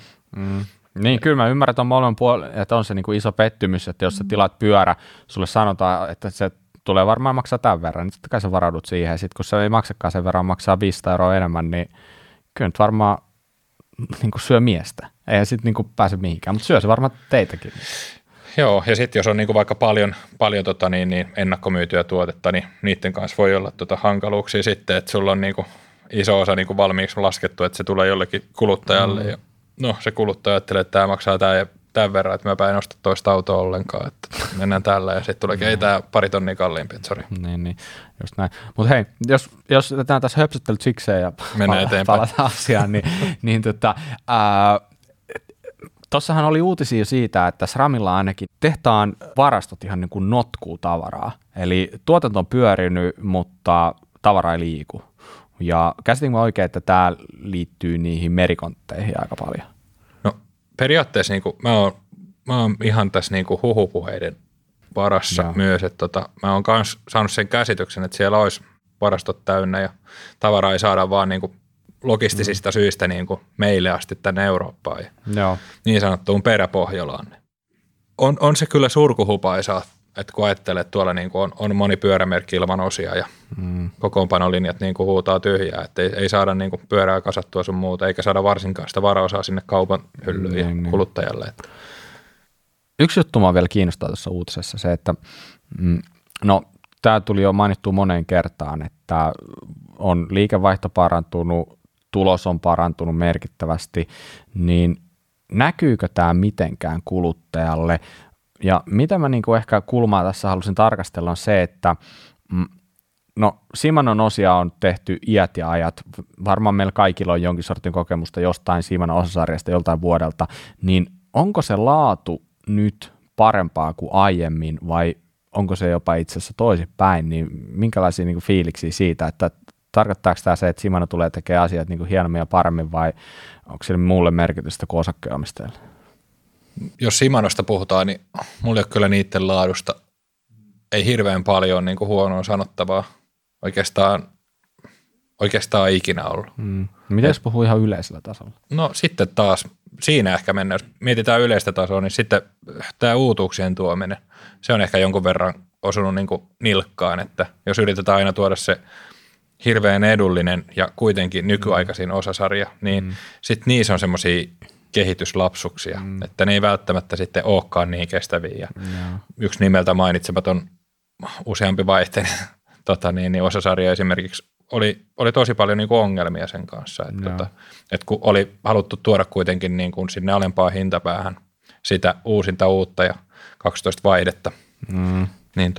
Niin, kyllä mä ymmärrän tuon molemmin puolen, että on se niin kuin iso pettymys, että jos sä tilaat pyörä, sulle sanotaan, että se tulee varmaan maksaa tämän verran, niin sitten kai sä varaudut siihen ja sitten kun se ei maksakaan sen verran, maksaa 500 € enemmän, niin kyllä nyt varmaan syö miestä. Eihän sitten pääse mihinkään, mutta syö se varmaan teitäkin. Joo, ja sitten jos on vaikka paljon niin ennakkomyytyä tuotetta, niin niiden kanssa voi olla hankaluuksia sitten, että sulla on iso osa valmiiksi laskettu, että se tulee jollekin kuluttajalle. Ja no se kuluttaja ajattelee, että tämä maksaa tämän verran, että mäpä en osta toista autoa ollenkaan, että mennään tällä ja sitten tuleekin, ei tämä 2 tonnia kalliimpi, sori. Niin, just näin. Mutta hei, jos otetaan tässä höpsyttelyt sikseen ja palataan asiaan, niin tuossahan oli uutisia siitä, että SRAMilla ainakin tehtaan varastot ihan niin kuin notkuu tavaraa, eli tuotanto on pyörinyt, mutta tavara ei liiku. Ja käsitinkö oikein, että tämä liittyy niihin merikontteihin aika paljon? Periaatteessa mä oon ihan tässä huhupuheiden varassa myös, että mä oon myös saanut sen käsityksen, että siellä olisi varastot täynnä ja tavaraa ei saada vaan niin kuin logistisista syistä niin kuin meille asti tänne Eurooppaan ja niin sanottuun peräpohjolaan. On se kyllä surkuhupaisaa, että kun ajattelee, että tuolla niin kuin on moni pyörämerkki ilman osia ja kokoonpanolinjat niin kuin huutaa tyhjää, että ei saada niin kuin pyörää kasattua sun muuta, eikä saada varsinkaan sitä varaosaa sinne kaupan hyllyyn ja kuluttajalle. Että. Yksi juttu minua vielä kiinnostaa tuossa uutisessa se, että no tämä tuli jo mainittu moneen kertaan, että on liikevaihto parantunut, tulos on parantunut merkittävästi, niin näkyykö tämä mitenkään kuluttajalle? Ja mitä mä niinku ehkä kulmaa tässä halusin tarkastella on se, että no Shimanon osia on tehty iät ja ajat, varmaan meillä kaikilla on jonkin sortin kokemusta jostain Shimanon osasarjasta joltain vuodelta, niin onko se laatu nyt parempaa kuin aiemmin vai onko se jopa itse asiassa toisinpäin, niin minkälaisia niinku fiiliksiä siitä, että tarkoittaako tämä se, että Shimano tulee tekemään asiat niinku hienommin ja paremmin vai onko sillä muulle merkitystä kuin osakkeenomistajalle? Jos Shimanosta puhutaan, niin mulla ei ole kyllä niiden laadusta ei hirveän paljon niin kuin huonoa sanottavaa oikeastaan ikinä ollut. Miten jos puhuu ihan yleisellä tasolla? No sitten taas, siinä ehkä mennään, jos mietitään yleistä tasoa, niin sitten tämä uutuuksien tuominen, se on ehkä jonkun verran osunut niin kuin nilkkaan, että jos yritetään aina tuoda se hirveän edullinen ja kuitenkin nykyaikaisin osasarja, niin sitten niissä on semmoisia kehityslapsuksia, että ne ei välttämättä sitten olekaan niin kestäviä. Yksi nimeltä mainitsematon useampi vaihteen niin osasarja esimerkiksi oli tosi paljon niin kuin ongelmia sen kanssa, että kun oli haluttu tuoda kuitenkin niin kuin sinne alempaan hintapäähän sitä uusinta uutta ja 12 vaihdetta, niin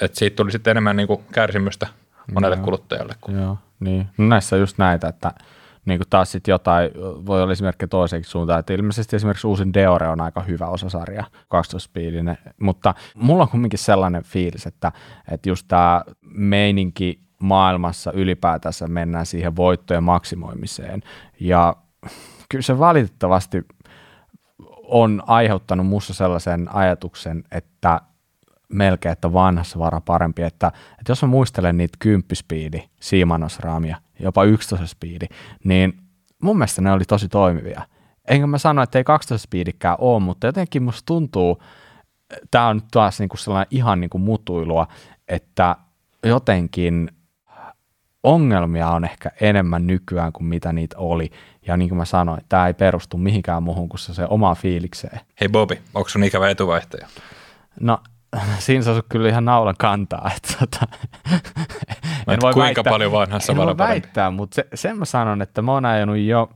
että siitä tuli sitten enemmän niin kuin kärsimystä monelle kuluttajalle. Joo, niin. No näissä just näitä, että niin taas sitten jotain, voi olla esimerkiksi toiseenkin suuntaan, että ilmeisesti esimerkiksi uusin Deore on aika hyvä osasarja, 12-piilinen, mutta mulla on kumminkin sellainen fiilis, että just tämä meininki maailmassa ylipäätänsä mennään siihen voittojen maksimoimiseen ja kyllä se valitettavasti on aiheuttanut musta sellaisen ajatuksen, että melkein, että vanhassa vara parempi, että jos mä muistelen niitä 10-speedi Shimano-raamia, jopa 11-speedi, niin mun mielestä ne oli tosi toimivia. Enkä mä sano, että ei 12-speedikään ole, mutta jotenkin musta tuntuu, tää on taas niinku sellainen ihan niinku mutuilua, että jotenkin ongelmia on ehkä enemmän nykyään kuin mitä niitä oli. Ja niin kuin mä sanoin, tää ei perustu mihinkään muuhun kuin se omaan fiilikseen. Hei Bobi, onko sun ikävä etuvaihtaja? No, siinä saa kyllä ihan naulan kantaa. En voi kuinka väittää, paljon vanhassa varo parempi. En voi väittää, mutta sen mä sanon, että mä oon ajanut jo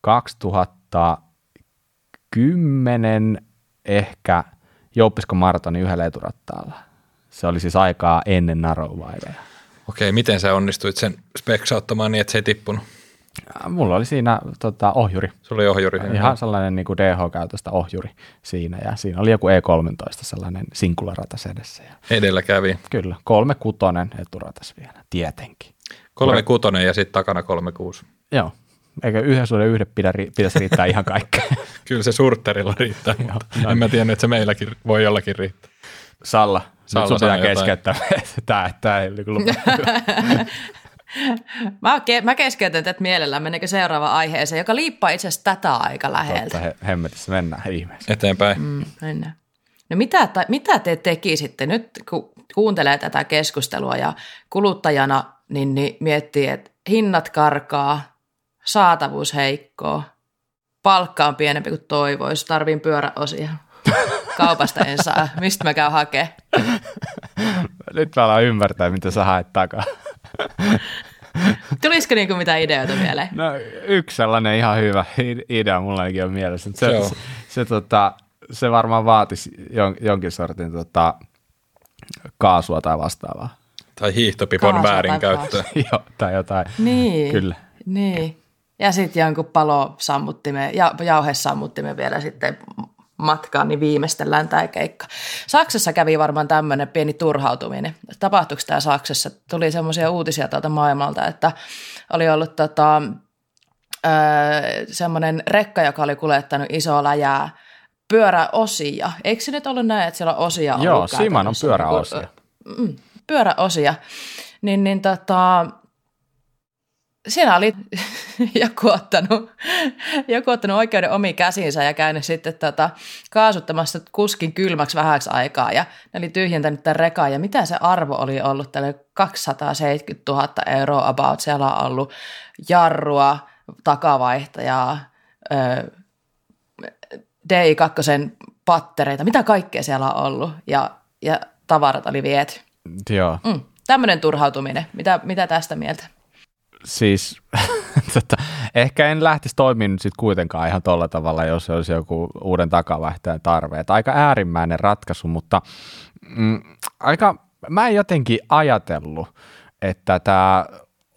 2010 ehkä jouppiskomaratonin yhdellä eturattaalla. Se oli siis aikaa ennen narrowrideja. Okei, miten sä onnistuit sen speksauttamaan niin, että se ei tippunut? Mulla oli siinä ohjuri. Sulla oli ohjuri. Ihan sellainen niin kuin DH-käytöstä ohjuri siinä ja siinä oli joku E13 sellainen singularatas edessä. Edellä kävi. Kyllä, 3.6 eturatas vielä, tietenkin. 3.6 ja sitten takana 3.6. Joo, eikä yhden pitäisi riittää ihan kaikkea. Kyllä se surtterilla riittää, mutta en mä tiennyt, että se meilläkin voi jollakin riittää. Salla nyt sun pitää keskeyttää tämä ei loppu. Mä keskeytän tätä mielellään, meneekö seuraavaan aiheeseen, joka liippaa itse asiassa tätä aika läheltä. Totta, hemmetissä mennään ihmeessä. Eteenpäin. Mennään. No mitä te tekisitte nyt, kun kuuntelee tätä keskustelua ja kuluttajana niin miettii, että hinnat karkaa, saatavuus heikkoa, palkka on pienempi kuin toivoisi, tarviin pyöräosia. Kaupasta en saa, mistä mä käyn hakemaan? Nyt mä alan ymmärtää, mitä sä haet takaa. Tulisiko niinku mitään ideoita mieleen? No yksi sellainen ihan hyvä idea mulla ainakin on mielessä. Se varmaan vaatisi jonkin sortin kaasua tai vastaavaa. Tai hiihtopipon väärinkäyttöä. Joo, tai jotain. Niin, kyllä. Niin. Ja sitten jonkun palosammuttimen ja jauhesammuttimen vielä sitten matkaan, niin viimeistellään tämä keikka. Saksassa kävi varmaan tämmöinen pieni turhautuminen. Tapahtuiko tämä Saksassa? Tuli semmoisia uutisia tuolta maailmalta, että oli ollut semmoinen rekka, joka oli kuljettanut isoa läjää pyöräosia. Eikö se nyt ollut näin, että siellä on osia? Joo, Shimano on pyöräosia. Pyöräosia. niin siinä oli joku ottanut oikeuden omiin käsinsä ja käynyt sitten kaasuttamassa kuskin kylmäksi vähäksi aikaa ja ne oli tyhjentänyt tämän rekaan ja mitä se arvo oli ollut, tälle 270 000 euroa about, siellä on ollut jarrua, takavaihtajaa, DI2 pattereita, mitä kaikkea siellä on ollut ja tavarat oli viety. Joo. Tämmöinen turhautuminen, mitä tästä mieltä? Siis ehkä en lähtisi toimimaan sitten kuitenkaan ihan tolla tavalla, jos olisi joku uuden takavaihtajan tarve. Et aika äärimmäinen ratkaisu, mutta mä en jotenkin ajatellut, että tämä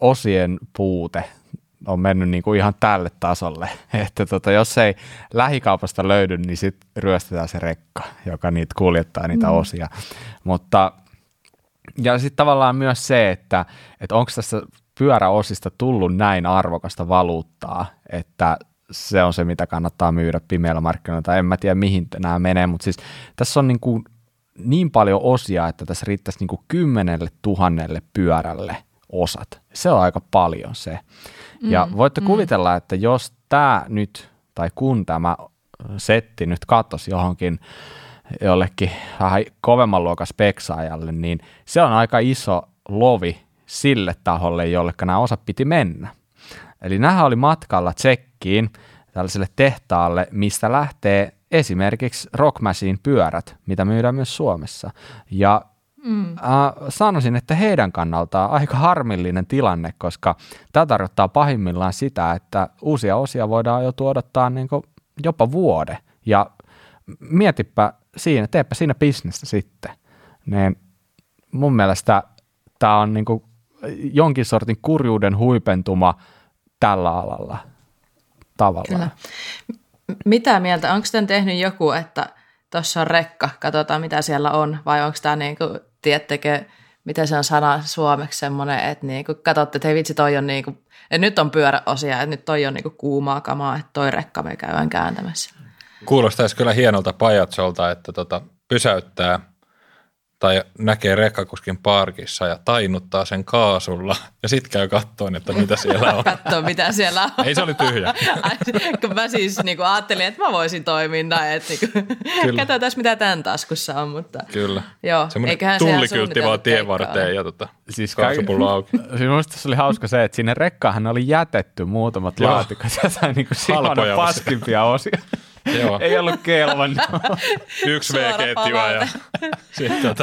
osien puute on mennyt niinku ihan tälle tasolle. Että jos ei lähikaupasta löydy, niin sitten ryöstetään se rekka, joka niitä kuljettaa, niitä osia. Mutta, ja sitten tavallaan myös se, että onko tässä pyöräosista tullut näin arvokasta valuuttaa, että se on se, mitä kannattaa myydä pimeällä markkinoilla. En mä tiedä, mihin nämä menee, mutta siis tässä on niin paljon osia, että tässä riittäisi 10 000 pyörälle osat. Se on aika paljon se. Ja voitte kuvitella, että jos tämä nyt, tai kun tämä setti nyt katosi johonkin jollekin vähän kovemman luokan speksaajalle, niin se on aika iso lovi sille taholle, jollekka nämä osat piti mennä. Eli nämä oli matkalla Tsekkiin tällaiselle tehtaalle, mistä lähtee esimerkiksi Rock Machine pyörät, mitä myydään myös Suomessa. Ja sanoisin, että heidän kannaltaan aika harmillinen tilanne, koska tämä tarkoittaa pahimmillaan sitä, että uusia osia voidaan jo odottaa niin kuin jopa vuode. Ja teepä siinä bisnestä sitten. Niin mun mielestä tämä on niin kuin jonkin sortin kurjuuden huipentuma tällä alalla tavallaan. Kyllä. Mitä mieltä? Onko tämän tehnyt joku, että tuossa on rekka, katsotaan mitä siellä on, vai onko tämä niin kuin, tiedättekö, mitä se on sana suomeksi semmoinen, että niin kuin katsotte, että hei vitsi, toi on niin kuin, että nyt on pyöräosia, että nyt toi on niin kuin kuumaa kamaa, että toi rekka me käydään kääntämässä. Kuulostaisi kyllä hienolta pajatsolta, että pysäyttää tai näkee rekkakuskin parkissa ja tainuttaa sen kaasulla ja sit käy kattoon, että mitä siellä on. Kattoo, mitä siellä on. Ei, se oli tyhjä. Kun mä siis niinku ajattelin, että mä voisin toimia näin, että niinku, katsotaan mitä tämän taskussa on, mutta kyllä. Joo, eiköhän se tullikyltti vaan tien varteen ja siis kaasupullo auki. Siis musta se oli hauska se, että sinne rekkaahan oli jätetty muutamat laatikot ja sai niinku Shimano paskimpia osia. Joo. Ei ollut kelvannut. Yksi VG-tila ja sitten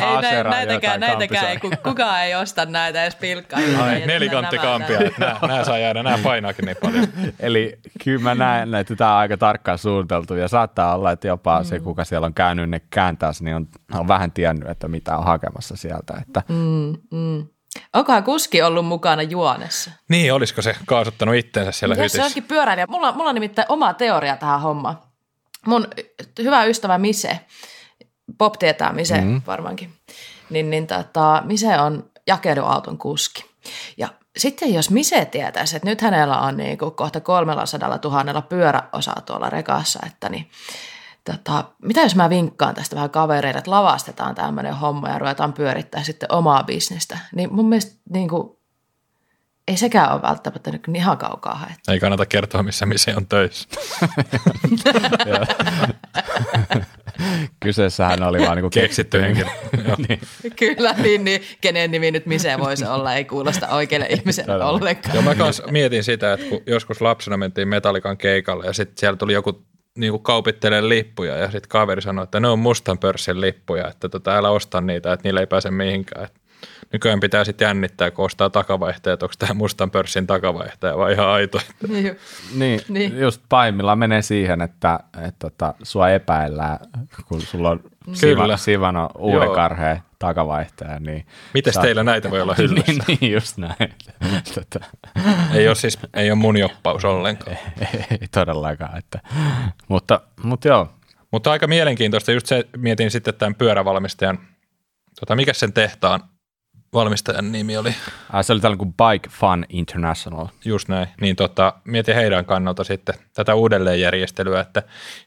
näitäkään ei, kun kukaan ei osta näitä edes pilkkaa. Nelikanttikampia, nämä saa jäädä, nämä painaakin niin paljon. Eli kyllä mä näen, että tämä on aika tarkkaan suunniteltu ja saattaa olla, että jopa se, kuka siellä on käynyt ne kääntäisi, niin on vähän tiennyt, että mitä on hakemassa sieltä. Että. Onkohan kuski ollut mukana juonessa? Niin, olisiko se kaasuttanut itsensä siellä hytissä? Se onkin pyöräilijä. Mulla on nimittäin oma teoria tähän hommaan. Mun hyvä ystävä Mise, Pop tietää Mise varmaankin, niin Mise on jakeluauton kuski. Ja sitten jos Mise tietäisi, että nyt hänellä on niinku kohta 300 000 pyöräosaa tuolla rekassa, että niin, mitä jos mä vinkkaan tästä vähän kavereille, että lavastetaan tämmöinen homma ja ruvetaan pyörittää sitten omaa bisnestä, niin mun mielestä niinku, ei sekään ole välttämättä niin ihan kaukaa haettu. Ei kannata kertoa, missä on töissä. Kyseessähän oli vaan niin keksitty henkilö. Niin. Kyllä, niin, kenen nimi nyt missä voisi olla, ei kuulosta oikealle ihmiselle ollenkaan. Joo, mä kanssa mietin sitä, että kun joskus lapsena mentiin Metallikan keikalle ja sitten siellä tuli joku niin kaupittelee lippuja ja sitten kaveri sanoi, että ne on mustan pörssin lippuja, että älä osta niitä, että niillä ei pääse mihinkään. Nykyään pitää sitten jännittää, kun ostaa takavaihtaja, että onko tämä mustan pörssin takavaihtaja vai ihan aito. Niin, just pahimmillaan menee siihen, että sua epäillään, kun sulla on Shimano uudekarheen takavaihtaja. Niin mites teillä näitä voi olla hyllyssä? Niin, just näin. Ei ole mun joppaus ollenkaan. Ei todellakaan. Mutta joo. Mutta aika mielenkiintoista. Just se, mietin sitten tämän pyörävalmistajan, mikä sen tehtaan valmistajan nimi oli? Se oli tällainen kuin Bike Fun International. Just näin. Niin mietin heidän kannalta sitten tätä uudelleenjärjestelyä,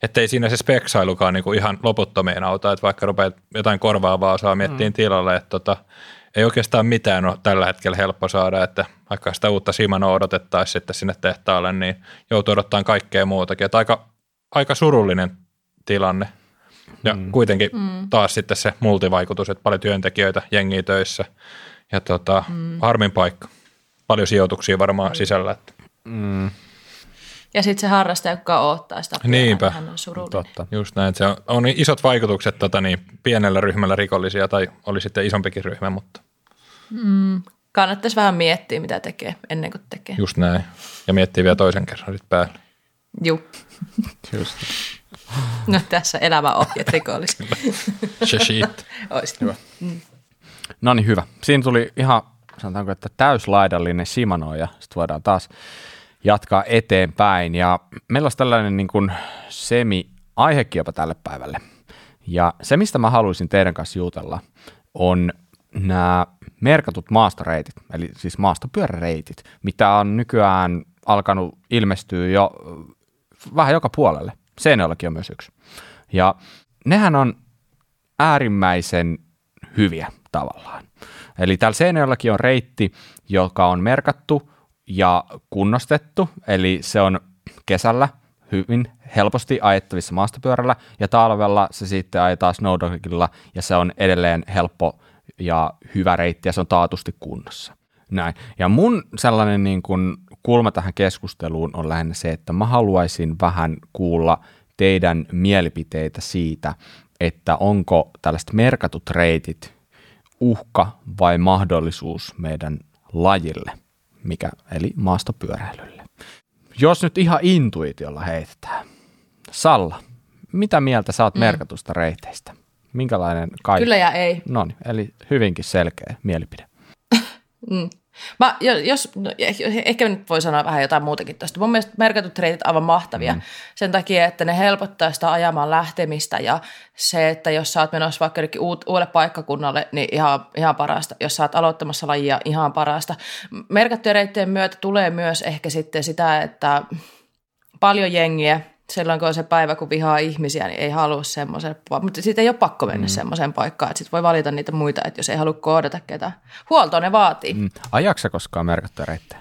että ei siinä se speksailukaan niin kuin ihan loputtomeen auta, että vaikka rupeat jotain korvaavaa osaa miettiin tilalle, että ei oikeastaan mitään ole tällä hetkellä helppo saada, että vaikka sitä uutta Shimanoa odotettaisiin sitten sinne tehtaalle, niin joutuu odottamaan kaikkea muutakin. Että aika surullinen tilanne. Ja kuitenkin taas sitten se multivaikutus, että paljon työntekijöitä, jengiä töissä ja harmin paikka. Paljon sijoituksia varmaan sisällä. Ja sitten se harrastaja, joka odottaa sitä, että hän on surullinen. Totta. Just näin. Se on isot vaikutukset pienellä ryhmällä rikollisia tai oli sitten isompikin ryhmä, mutta... Kannattaisi vähän miettiä, mitä tekee ennen kuin tekee. Just näin. Ja miettii vielä toisen kerran sitten päälle. Joo. Just. No tässä elämä ohjeet rikollisille. Shit. Ois. Hyvä. No niin, hyvä. Siinä tuli ihan, sanotaanko, että täyslaidallinen Shimano ja sitten voidaan taas jatkaa eteenpäin. Ja meillä olisi tällainen niin kuin semi-aihekin jopa tälle päivälle. Ja se, mistä mä haluaisin teidän kanssa jutella, on nämä merkatut maastoreitit, eli siis maastopyöräreitit, mitä on nykyään alkanut ilmestyä jo vähän joka puolelle. Seinäjoellakin on myös yksi. Ja nehän on äärimmäisen hyviä tavallaan. Eli täällä Seinäjoellakin on reitti, joka on merkattu ja kunnostettu, eli se on kesällä hyvin helposti ajettavissa maastopyörällä, ja talvella se sitten ajetaan snowdogilla, ja se on edelleen helppo ja hyvä reitti, ja se on taatusti kunnossa. Näin. Ja mun sellainen niin kuin kulma tähän keskusteluun on lähinnä se, että mä haluaisin vähän kuulla teidän mielipiteitä siitä, että onko tällaiset merkatut reitit uhka vai mahdollisuus meidän lajille, eli maastopyöräilylle. Jos nyt ihan intuitiolla heitetään. Salla, mitä mieltä sä oot merkatusta reiteistä? Minkälainen kaikki? Kyllä ja ei. No niin, eli hyvinkin selkeä mielipide. Ehkä nyt voi sanoa vähän jotain muutakin tuosta. Mun mielestä merkatut reitit aivan mahtavia sen takia, että ne helpottaa sitä ajamaan lähtemistä ja se, että jos sä oot menossa vaikka jonnekin uudelle paikkakunnalle, niin ihan parasta. Jos sä oot aloittamassa lajia, ihan parasta. Merkattujen reittien myötä tulee myös ehkä sitten sitä, että paljon jengiä silloin, kun on se päivä, kun vihaa ihmisiä, niin ei halua semmoisen, mutta siitä ei ole pakko mennä semmoiseen paikkaan, että sit voi valita niitä muita, että jos ei halua kohdata ketään. Huoltoa ne vaatii. Ajaksa koskaan merkattuja reittejä?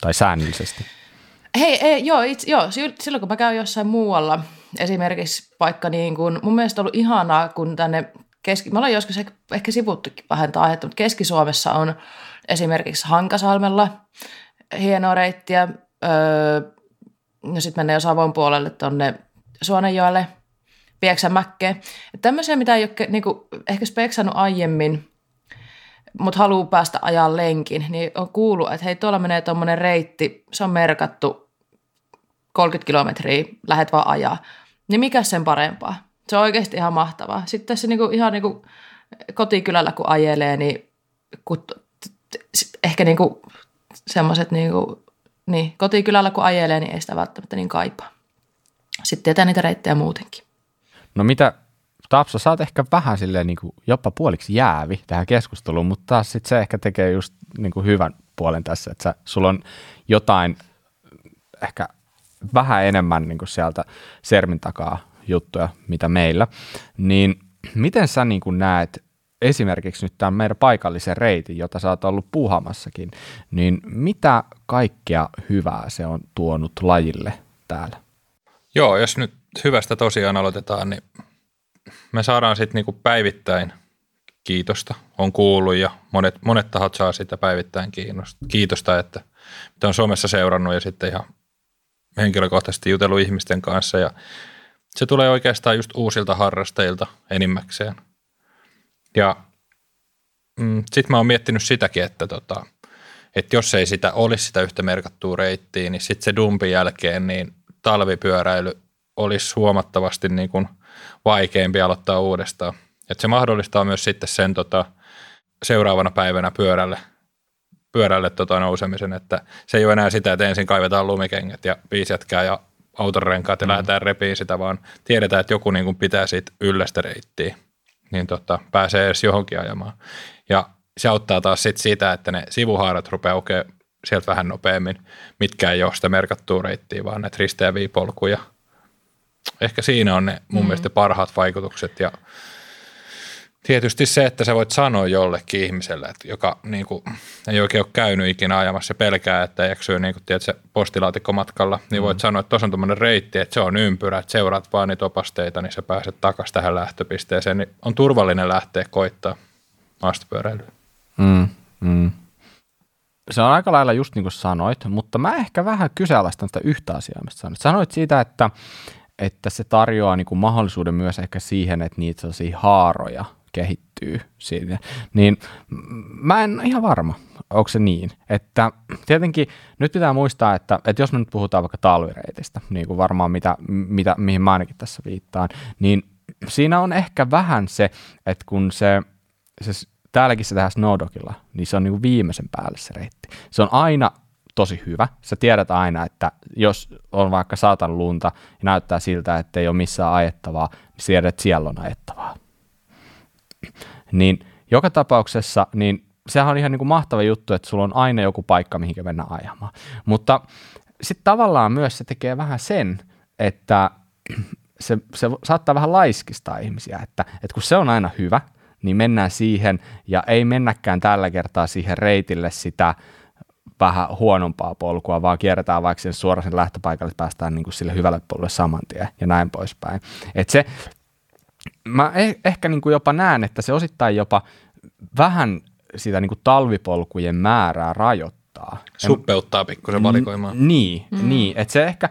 Tai säännöllisesti? Silloin kun mä käyn jossain muualla, esimerkiksi vaikka niin kuin, mun mielestä on ollut ihanaa, kun tänne me ollaan joskus ehkä sivuttukin vähän tätä aihetta, mutta Keski-Suomessa on esimerkiksi Hankasalmella hienoa reittiä, no sitten mennään jo Savon puolelle tuonne Suonenjoelle, Pieksämäkkeen. Tämmöisiä, mitä ei ole niinku, ehkä speksannut aiemmin, mutta haluaa päästä ajaa lenkin, niin on kuullut, että hei, tuolla menee tuommoinen reitti, se on merkattu 30 kilometriä, lähet vaan ajaa. Niin mikä sen parempaa? Se on oikeasti ihan mahtavaa. Sitten tässä niinku, ihan niinku, kotikylällä, kun ajelee, niin ehkä niinku, semmoiset... Niinku, niin, kotikylällä kun ajelee, niin ei sitä välttämättä niin kaipaa. Sitten tietää niitä reittejä muutenkin. No mitä, Tapsa, sä oot ehkä vähän silleen niin kuin jopa puoliksi jäävi tähän keskusteluun, mutta taas sit se ehkä tekee just niin kuin hyvän puolen tässä, että sulla on jotain ehkä vähän enemmän niin kuin sieltä sermin takaa juttuja, mitä meillä. Niin miten sä niin kuin näet esimerkiksi nyt tämän meidän paikallisen reitin, jota sä oot ollut puuhaamassakin, niin mitä kaikkea hyvää se on tuonut lajille täällä? Joo, jos nyt hyvästä tosiaan aloitetaan, niin me saadaan sitten niinku päivittäin kiitosta. On kuullut ja monet tahot saa sitä päivittäin kiitosta, että mitä on somessa seurannut ja sitten ihan henkilökohtaisesti jutellut ihmisten kanssa. Ja se tulee oikeastaan just uusilta harrastajilta enimmäkseen. Ja sitten mä oon miettinyt sitäkin, että jos ei sitä olisi sitä yhtä merkattua reittiä, niin sitten se dumpin jälkeen niin talvipyöräily olisi huomattavasti niin kuin vaikeampi aloittaa uudestaan. Et se mahdollistaa myös sitten sen seuraavana päivänä pyörälle nousemisen, että se ei ole enää sitä, että ensin kaivetaan lumikengät ja piisjätkää ja autorenkaat ja lähdetään repiin sitä, vaan tiedetään, että joku niin kuin pitää siitä yllä sitä reittiä. Niin pääsee edes johonkin ajamaan. Ja se auttaa taas sit sitä, että ne sivuhaarat rupeaa aukeamaan sieltä vähän nopeammin, mitkä ei ole sitä merkattua reittiä, vaan näitä risteäviä polkuja. Ehkä siinä on ne mun mielestä parhaat vaikutukset. Ja Tietysti se, että sä voit sanoa jollekin ihmiselle, että joka niin kuin, ei oikein ole käynyt ikinä ajamassa ja pelkää, että eksyy niin kuin, tiedätkö, postilaatikkomatkalla, niin voit sanoa, että tuossa on tuommoinen reitti, että se on ympyrä, että seuraat vaan niitä opasteita, niin sä pääset takaisin tähän lähtöpisteeseen. Niin on turvallinen lähteä koittaa maastopyöräilyä. Se on aika lailla just niin kuin sanoit, mutta mä ehkä vähän kyseenalaistan sitä yhtä asiaa, mistä sanoit. Sanoit siitä, että se tarjoaa niin kuin mahdollisuuden myös ehkä siihen, että niitä sellaisia haaroja kehittyy siinä, niin mä en ole ihan varma, onko se niin, että tietenkin nyt pitää muistaa, että jos me nyt puhutaan vaikka talvireitistä, niin kuin varmaan mihin mä ainakin tässä viittaan, niin siinä on ehkä vähän se, että kun se täälläkin se tehdään Snowdogilla, niin se on niin kuin viimeisen päälle se reitti. Se on aina tosi hyvä. Sä tiedät aina, että jos on vaikka saatan lunta ja näyttää siltä, että ei ole missään ajettavaa, niin tiedät, että siellä on ajettavaa. Niin joka tapauksessa, niin sehän on ihan niin kuin mahtava juttu, että sulla on aina joku paikka, mihin mennä ajamaan. Mutta sitten tavallaan myös se tekee vähän sen, että se saattaa vähän laiskistaa ihmisiä, että kun se on aina hyvä, niin mennään siihen ja ei mennäkään tällä kertaa siihen reitille sitä vähän huonompaa polkua, vaan kierretään vaikka sen suoraan sen lähtöpaikalle, että päästään niin kuin sille hyvälle polulle saman tien ja näin poispäin. Että se... Mä ehkä niin kuin jopa näen, että se osittain jopa vähän sitä niin kuin talvipolkujen määrää rajoittaa. Suppeuttaa pikkusen valikoimaan. Niin. Että se ehkä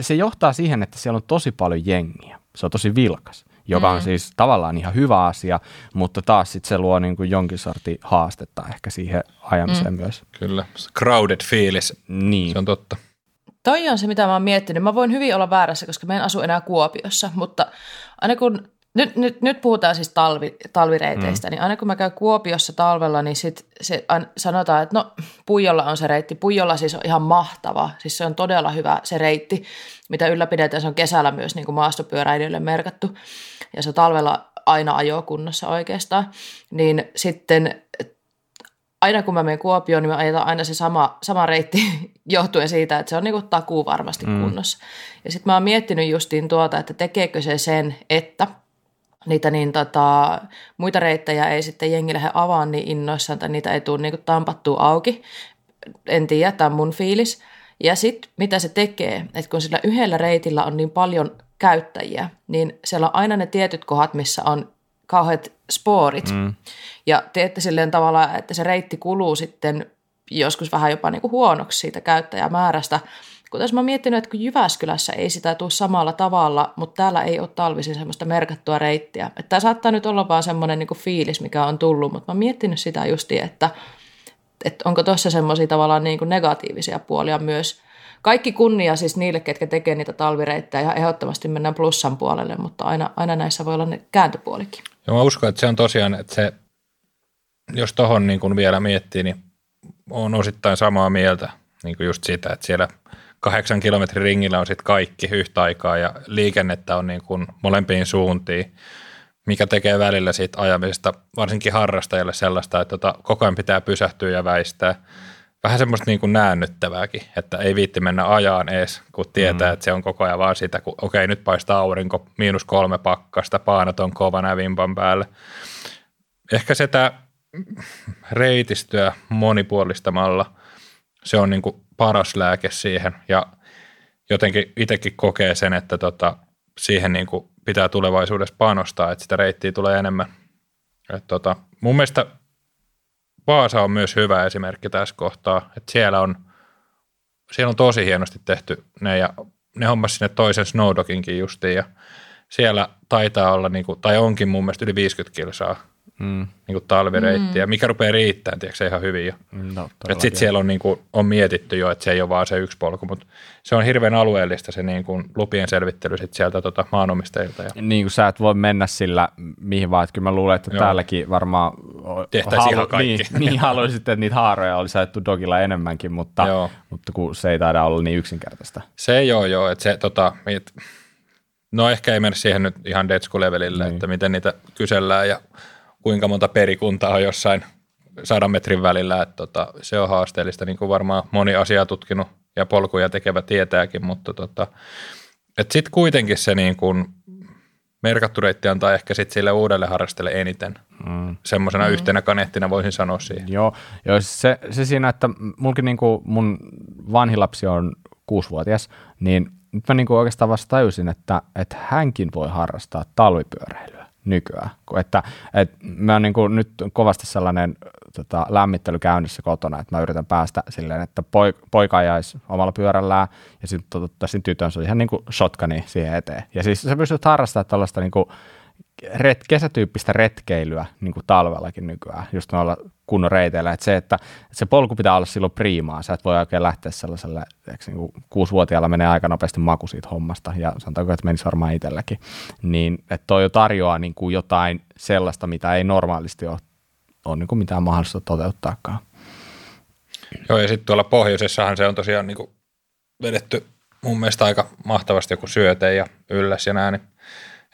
se johtaa siihen, että siellä on tosi paljon jengiä. Se on tosi vilkas, joka on siis tavallaan ihan hyvä asia, mutta taas sitten se luo niin kuin jonkin sortin haastetta ehkä siihen ajamiseen myös. Kyllä, crowded fiilis, niin. Se on totta. Toi on se, mitä mä oon miettinyt. Mä voin hyvin olla väärässä, koska mä en asu enää Kuopiossa, mutta aina kun, nyt puhutaan siis talvireiteistä, niin aina kun mä käyn Kuopiossa talvella, niin sit se sanotaan, että no Puijolla on se reitti. Puijolla siis on ihan mahtava, siis se on todella hyvä se reitti, mitä ylläpidetään. Se on kesällä myös niin kuin maastopyöräilijöille merkattu ja se on talvella aina ajokunnossa oikeastaan, niin sitten aina kun mä menen Kuopioon, niin me ajetaan aina se sama reitti johtuen siitä, että se on niinku takuu varmasti kunnossa. Ja sitten mä oon miettinyt justiin tuota, että tekeekö se sen, että niitä muita reittejä ei sitten jengi lähde avaan niin innoissaan, tai niitä ei tule niinku tampattua auki. En tiedä, tämä on mun fiilis. Ja sitten mitä se tekee, että kun sillä yhdellä reitillä on niin paljon käyttäjiä, niin siellä on aina ne tietyt kohdat, missä on kauheat spoorit. Ja teette silleen tavallaan, että se reitti kuluu sitten joskus vähän jopa niin kuin huonoksi siitä käyttäjämäärästä. Kun tässä mä oon miettinyt, että kun Jyväskylässä ei sitä tule samalla tavalla, mutta täällä ei ole talvisin semmoista merkattua reittiä. Tämä saattaa nyt olla vaan semmoinen niin kuin fiilis, mikä on tullut, mutta mä oon miettinyt sitä justiin, että onko tuossa semmoisia tavallaan niin kuin negatiivisia puolia myös. Kaikki kunnia siis niille, ketkä tekee niitä talvireittejä, ihan ehdottomasti mennään plussan puolelle, mutta aina näissä voi olla ne kääntöpuolikin. Joo, mä uskon, että se on tosiaan, että se, jos tohon niin kun vielä miettii, niin on osittain samaa mieltä niin kuin just sitä, että siellä 8 kilometrin ringillä on sitten kaikki yhtä aikaa ja liikennettä on niin kuin molempiin suuntiin, mikä tekee välillä siitä ajamisesta varsinkin harrastajalle sellaista, että koko ajan pitää pysähtyä ja väistää. Vähän semmoista niin kuin näännyttävääkin, että ei viitti mennä ajaan ees, kun tietää, että se on koko ajan vaan sitä, kun okei, nyt paistaa aurinko, -3 pakkasta, paanat on kovana vimpan päälle. Ehkä sitä reitistöä monipuolistamalla, se on niin kuin paras lääke siihen, ja jotenkin itsekin kokee sen, että siihen niin kuin pitää tulevaisuudessa panostaa, että sitä reittiä tulee enemmän. Mun mielestä Vaasa on myös hyvä esimerkki tässä kohtaa, että siellä on tosi hienosti tehty ne, ja ne hommas sinne toisen Snowdoginkin justiin, ja siellä taitaa olla, niin kuin, tai onkin mun mielestä yli 50 kilsaa niin kuin talvireittiä, mikä rupeaa riittämään, tiedätkö se ihan hyvin jo. No, sitten siellä on, niin kuin, on mietitty jo, että se ei ole vaan se yksi polku, mutta se on hirveän alueellista se niin kuin lupien selvittely sit sieltä maanomistajilta. Ja. Niin kuin sä et voi mennä sillä mihin vaan, että kyllä mä luulen, että täälläkin varmaan haluaisin, että niitä haaroja olisi ajettu dogilla enemmänkin, mutta kun se ei taida olla niin yksinkertaista. Se ei ole joo, että se no ehkä ei mennä siihen nyt ihan detsku-levelille, että miten niitä kysellään ja kuinka monta perikuntaa on jossain 100 metrin välillä. Että se on haasteellista, niin kuin varmaan moni asiaa tutkinut ja polkuja tekevä tietääkin, mutta sitten kuitenkin se niin kuin merkattu reitti antaa ehkä sitten sille uudelle harrastajalle eniten. Semmoisena yhtenä kaneettina voisin sanoa siihen. Joo, se siinä, että mulkin niinku mun vanhin lapsi on 6-vuotias, niin nyt mä niinku oikeastaan vasta tajusin, että hänkin voi harrastaa talvipyöräilyä nykyään. Että mä oon niinku nyt kovasti sellainen lämmittely käynnissä kotona, että mä yritän päästä silleen, että poika ajaisi omalla pyörällään ja sitten ottaisin tytön, se on ihan niin kuin shotkani siihen eteen. Ja siis sä pystyt harrastamaan tällaista niin kuin kesätyyppistä retkeilyä niin kuin talvellakin nykyään, just noilla kunnon reiteillä. Että se polku pitää olla silloin priimaa, sä et voi oikein lähteä sellaiselle, niin kuin 6-vuotiaalla menee aika nopeasti maku siitä hommasta ja sanotaanko, että menisi varmaan itselläkin. Niin, että toi jo tarjoaa niin kuin jotain sellaista, mitä ei normaalisti ole on niin kuin mitään mahdollista toteuttaakaan. Joo, ja sitten tuolla pohjoisessahan se on tosiaan niin kuin vedetty mun mielestä aika mahtavasti joku Syöte ja Ylläs ja nää, niin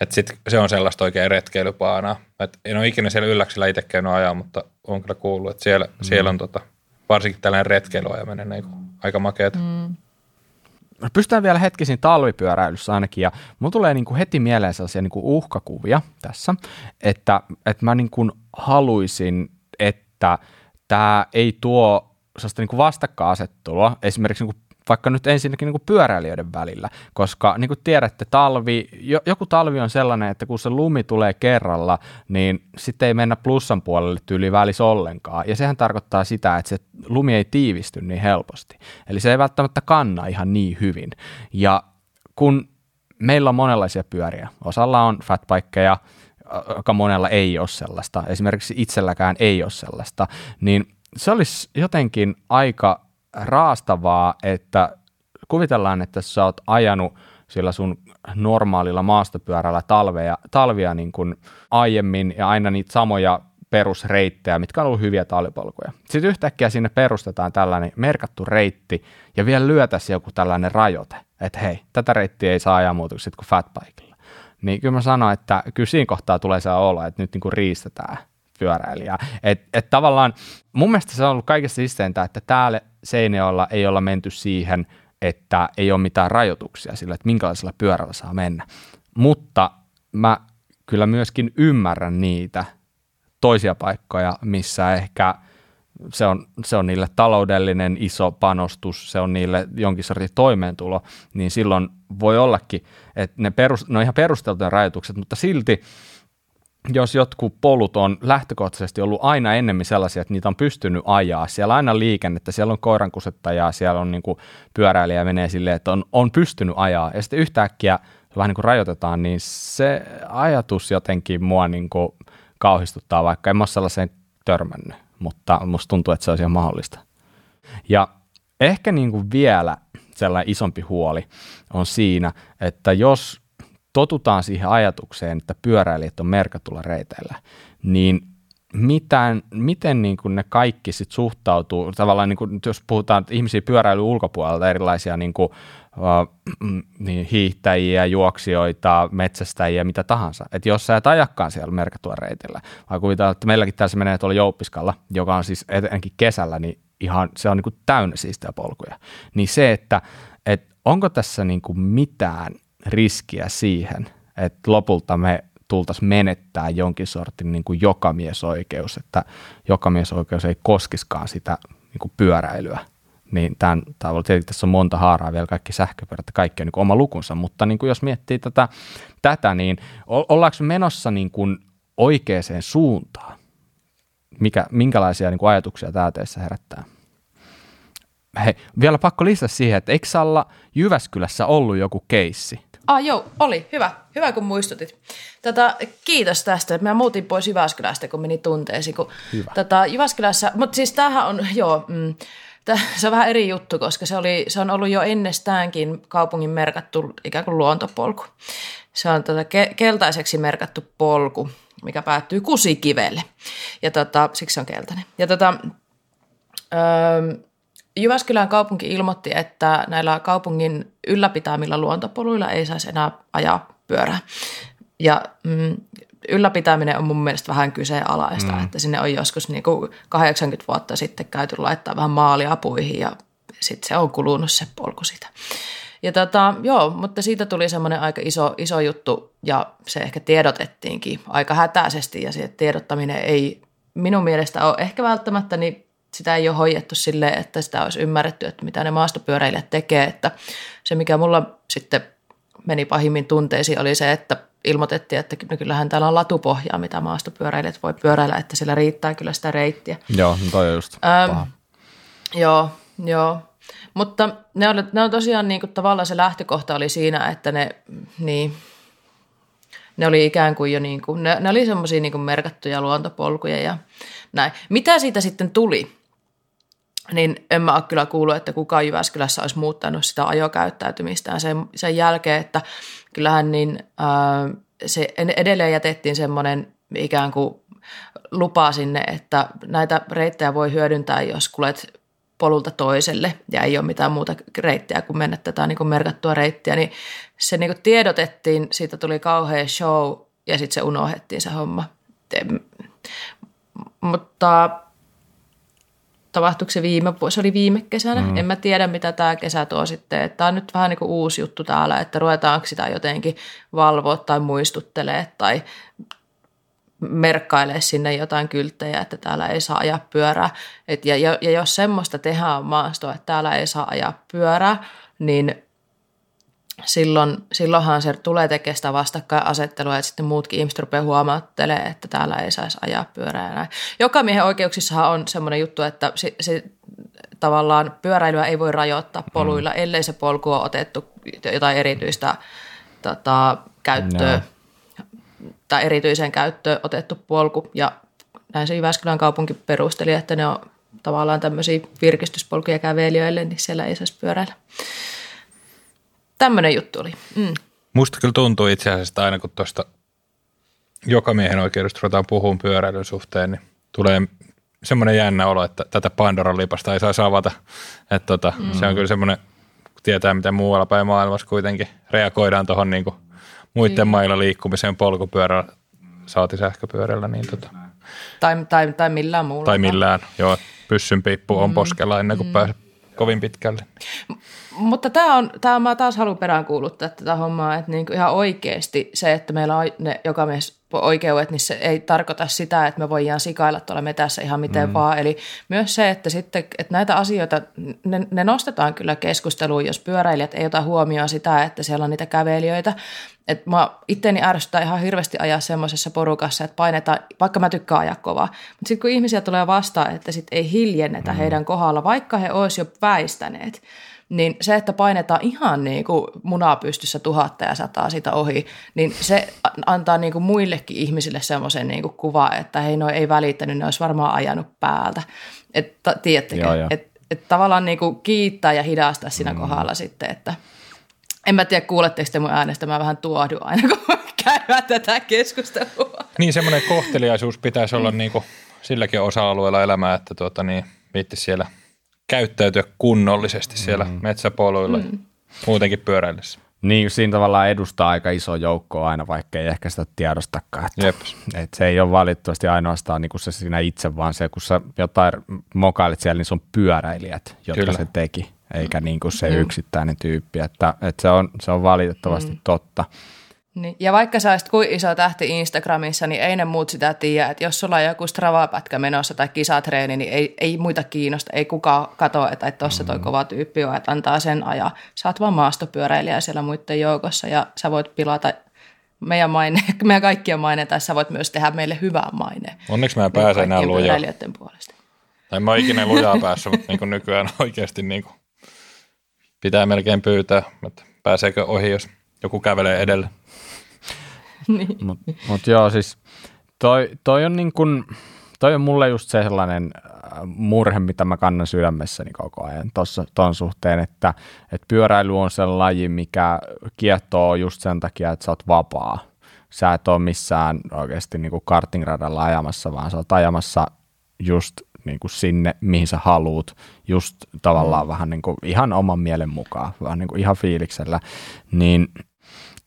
että sitten se on sellaista oikein retkeilypaanaa. Et en ole ikinä siellä Ylläksellä itse käynyt ajaa, mutta olen kyllä kuullut, että siellä on varsinkin tällainen retkeilyajaminen niin aika makeata. Pystytään vielä hetki siinä talvipyöräilyssä ainakin, ja mulla tulee niin kuin heti mieleen sellaisia niin kuin uhkakuvia tässä, että mä niin kuin haluaisin, että tämä ei tuo sellaista niin kuin vastakkainasettelua, esimerkiksi niin kuin vaikka nyt ensinnäkin niin kuin pyöräilijöiden välillä, koska niin kuin tiedätte, joku talvi on sellainen, että kun se lumi tulee kerralla, niin sitten ei mennä plussan puolelle tyyli välissä ollenkaan, ja sehän tarkoittaa sitä, että se lumi ei tiivisty niin helposti, eli se ei välttämättä kanna ihan niin hyvin, ja kun meillä on monenlaisia pyöriä, osalla on fatbikeja, joka monella ei ole sellaista, esimerkiksi itselläkään ei ole sellaista, niin se olisi jotenkin aika raastavaa, että kuvitellaan, että sä oot ajanut sillä sun normaalilla maastopyörällä talvia niin kuin aiemmin ja aina niitä samoja perusreittejä, mitkä on ollut hyviä talvipolkuja. Sitten yhtäkkiä sinne perustetaan tällainen merkattu reitti ja vielä lyötäisiin joku tällainen rajoite, että hei, tätä reittiä ei saa ajaa muuta sitten kuin fatbikella. Niin kyllä mä sanon, että kyllä siinä kohtaa tulee se olo, että nyt niin kuin riistetään pyöräilijää. Että tavallaan mun mielestä se on ollut kaikista isteintä, että täällä Seinäjoella ei olla menty siihen, että ei ole mitään rajoituksia sillä, että minkälaisella pyörällä saa mennä. Mutta mä kyllä myöskin ymmärrän niitä toisia paikkoja, missä ehkä se on niille taloudellinen iso panostus, se on niille jonkin sortin toimeentulo, niin silloin voi ollakin, että ne on ihan perusteltuja rajoitukset, mutta silti jos jotkut polut on lähtökohtaisesti ollut aina ennemmin sellaisia, että niitä on pystynyt ajaa, siellä on aina liikennettä, siellä on koirankusettajaa, siellä on niin kuin pyöräilijä menee silleen, että on pystynyt ajaa, ja sitten yhtäkkiä vähän niin kuin rajoitetaan, niin se ajatus jotenkin mua niin kuin kauhistuttaa, vaikka en ole sellaiseen törmännyt, mutta musta tuntuu, että se olisi ihan mahdollista. Ja ehkä niin kuin vielä sellainen isompi huoli on siinä, että jos totutaan siihen ajatukseen, että pyöräilijät on merkatulla reiteillä, niin miten niin kuin ne kaikki sit suhtautuu, tavallaan niin kuin, jos puhutaan ihmisiä pyöräilyn ulkopuolelta, erilaisia niin kuin, hiihtäjiä, juoksijoita, metsästäjiä, mitä tahansa. Et jos sä et ajakaan siellä merkatulla reitillä, vaan kuvitaan, että meilläkin tässä menee tuolla Jouppiskalla, joka on siis etenkin kesällä, niin ihan se on niin kuin täynnä siistejä polkuja. Niin se, että onko tässä niin kuin mitään riskiä siihen, että lopulta me tultaisiin menettää jonkin sortin niin kuin jokamiesoikeus, että jokamiesoikeus ei koskiskaan sitä niin kuin pyöräilyä. Niin tavalla tietenkin tässä on monta haaraa vielä, kaikki sähköpyörät, kaikki on niin kuin oma lukunsa, mutta niin kuin jos miettii tätä niin ollaanko menossa niin kuin oikeaan suuntaan? Minkälaisia niin kuin ajatuksia tämä teissä herättää? Hei, vielä pakko lisätä siihen, että eikö Salla Jyväskylässä ollut joku keissi? Joo, oli. Hyvä, kun muistutit. Kiitos tästä, että mä muutin pois Jyväskylästä, kun meni tunteesi. Jyväskylässä, mutta siis tämähän on, se on vähän eri juttu, koska se on ollut jo ennestäänkin kaupungin merkattu ikään kuin luontopolku. Se on keltaiseksi merkattu polku, mikä päättyy Kusikivelle, ja siksi se on keltainen. Ja Jyväskylän kaupunki ilmoitti, että näillä kaupungin ylläpitämillä luontopoluilla ei saisi enää ajaa pyörää. Ja ylläpitäminen on mun mielestä vähän kyseenalaista, että sinne on joskus niin kuin 80 vuotta sitten käyty laittaa vähän maaliapuihin ja sitten se on kulunut se polku sitä. Ja joo, mutta siitä tuli semmoinen aika iso juttu ja se ehkä tiedotettiinkin aika hätäisesti ja se tiedottaminen ei minun mielestä ole ehkä välttämättä, niin sitä ei ole hoidettu silleen, että sitä olisi ymmärretty, että mitä ne maastopyöräilijät tekee. Että se, mikä mulla sitten meni pahimmin tunteisiin, oli se, että ilmoitettiin, että kyllähän täällä on latupohjaa, mitä maastopyöräilijät voi pyöräillä, että siellä riittää kyllä sitä reittiä. Joo, no toi on just paha. Joo. Mutta ne on tosiaan niin kuin, tavallaan se lähtökohta oli siinä, että ne oli ikään kuin jo niin kuin, ne oli semmoisia niin kuin merkattuja luontopolkuja ja näin. Mitä siitä sitten tuli? Niin en mä ole kyllä kuullut, että kukaan Jyväskylässä olisi muuttanut sitä ajokäyttäytymistään sen jälkeen, että kyllähän niin se edelleen jätettiin semmoinen ikään kuin lupa sinne, että näitä reittejä voi hyödyntää, jos kulet polulta toiselle ja ei ole mitään muuta reittiä kuin mennä tätä niin kuin merkattua reittiä, niin se niin kuin tiedotettiin, siitä tuli kauhea show ja sitten se unohdettiin se homma. Mutta tapahtuiko se se oli viime kesänä, en mä tiedä mitä tämä kesä tuo sitten, tämä on nyt vähän niin kuin uusi juttu täällä, että ruvetaanko sitä jotenkin valvoa tai muistuttelee tai merkkailee sinne jotain kylttejä, että täällä ei saa ajaa pyörää. Ja jos semmoista tehdään maastoa, että täällä ei saa ajaa pyörää, niin silloinhan se tulee tekemään sitä vastakkainasettelua, että sitten muutkin ihmiset rupeaa huomauttelemaan, että täällä ei saisi ajaa pyörää ja näin. Jokamiehen oikeuksissahan on semmoinen juttu, että se tavallaan pyöräilyä ei voi rajoittaa poluilla, ellei se polku on otettu jotain erityistä käyttöä. No. tai erityiseen käyttöön otettu polku, ja näin se Jyväskylän kaupunki perusteli, että ne on tavallaan tämmöisiä virkistyspolkuja kävelijöille, niin siellä ei saisi pyöräillä. Tämmöinen juttu oli. Musta kyllä tuntuu itse asiassa, aina kun tuosta jokamiehen oikeudesta ruvetaan puhumaan pyöräilyn suhteen, niin tulee semmoinen jännä olo, että tätä Pandoran lipasta ei saisi avata. Että se on kyllä semmoinen, kun tietää, miten muualla päin maailmassa kuitenkin reagoidaan tuohon niin kuin muiden mailla liikkumiseen polkupyörällä, saati sähköpyörällä. Niin tai millään muulla. Tai millään, joo. Pyssyn piippu on poskella ennen kuin pääsee kovin pitkälle. Mutta tämä mä taas haluan peräänkuuluttaa tätä hommaa, että niinku ihan oikeasti se, että meillä on ne jokamies oikeudet, niin se ei tarkoita sitä, että me voidaan sikailla tuolla metässä ihan miten vaan. Eli myös se, että sitten että näitä asioita, ne nostetaan kyllä keskusteluun, jos pyöräilijät ei ota huomioon sitä, että siellä on niitä kävelijöitä. Et mä itteeni ärsyttää ihan hirveästi ajaa semmoisessa porukassa, että painetaan, vaikka mä tykkään ajaa kovaa. Mutta sitten kun ihmisiä tulee vastaan, että sit ei hiljennetä heidän kohdalla, vaikka he olisi jo väistäneet, niin se, että painetaan ihan niin kuin munaa pystyssä 1,000 ja 100 sitä ohi, niin se antaa niin kuin muillekin ihmisille semmoisen niin kuin kuva, että hei, noi ei välittänyt, ne olisi varmaan ajanut päältä. Että tiedättekö, että tavallaan niin kuin kiittää ja hidastaa siinä kohdalla sitten, että en mä tiedä, kuuletteko te mun äänestä, mä vähän tuohdun aina, kun käydään tätä keskustelua. Niin, semmoinen kohteliaisuus pitäisi olla niin kuin silläkin osa-alueella elämää, että viittisi siellä käyttäytyä kunnollisesti siellä metsäpoluilla muutenkin pyöräillessä. Niin, siinä tavallaan edustaa aika iso joukkoa aina, vaikka ei ehkä sitä tiedostakaan. Että se ei ole valitettavasti ainoastaan niin kuin se sinä itse, vaan se, kun sä jotain mokailit siellä, niin se on pyöräilijät, jotka se teki, eikä niin kuin se yksittäinen tyyppi. Että se on valitettavasti totta. Niin. Ja vaikka sä olisit kuin iso tähti Instagramissa, niin ei ne muut sitä tiedä, että jos sulla on joku Strava-pätkä menossa tai kisatreeni, niin ei muita kiinnosta, ei kukaan katso, että tuossa toi kova tyyppi on, että antaa sen ajaa. Sä oot vaan maastopyöräilijä siellä muiden joukossa ja sä voit pilata meidän kaikkien maineen, tai sä voit myös tehdä meille hyvää maineen. Onneksi mä pääsen enää lujaa. Tai mä oon ikinä lujaa päässyt, mutta niin nykyään oikeasti niin pitää melkein pyytää, että pääseekö ohi, jos joku kävelee edellä. Niin. Mut joo, siis toi on niin kuin, toi on mulle just se sellainen murhe, mitä mä kannan sydämessäni koko ajan ton suhteen, että pyöräily on sellainen laji, mikä kiehtoo just sen takia, että sä oot vapaa. Sä et ole missään oikeasti niin kuin kartingradalla ajamassa, vaan sä oot ajamassa just niin kuin sinne, mihin sä haluut, just tavallaan vähän niin kuin ihan oman mielen mukaan, vaan niin kuin ihan fiiliksellä, niin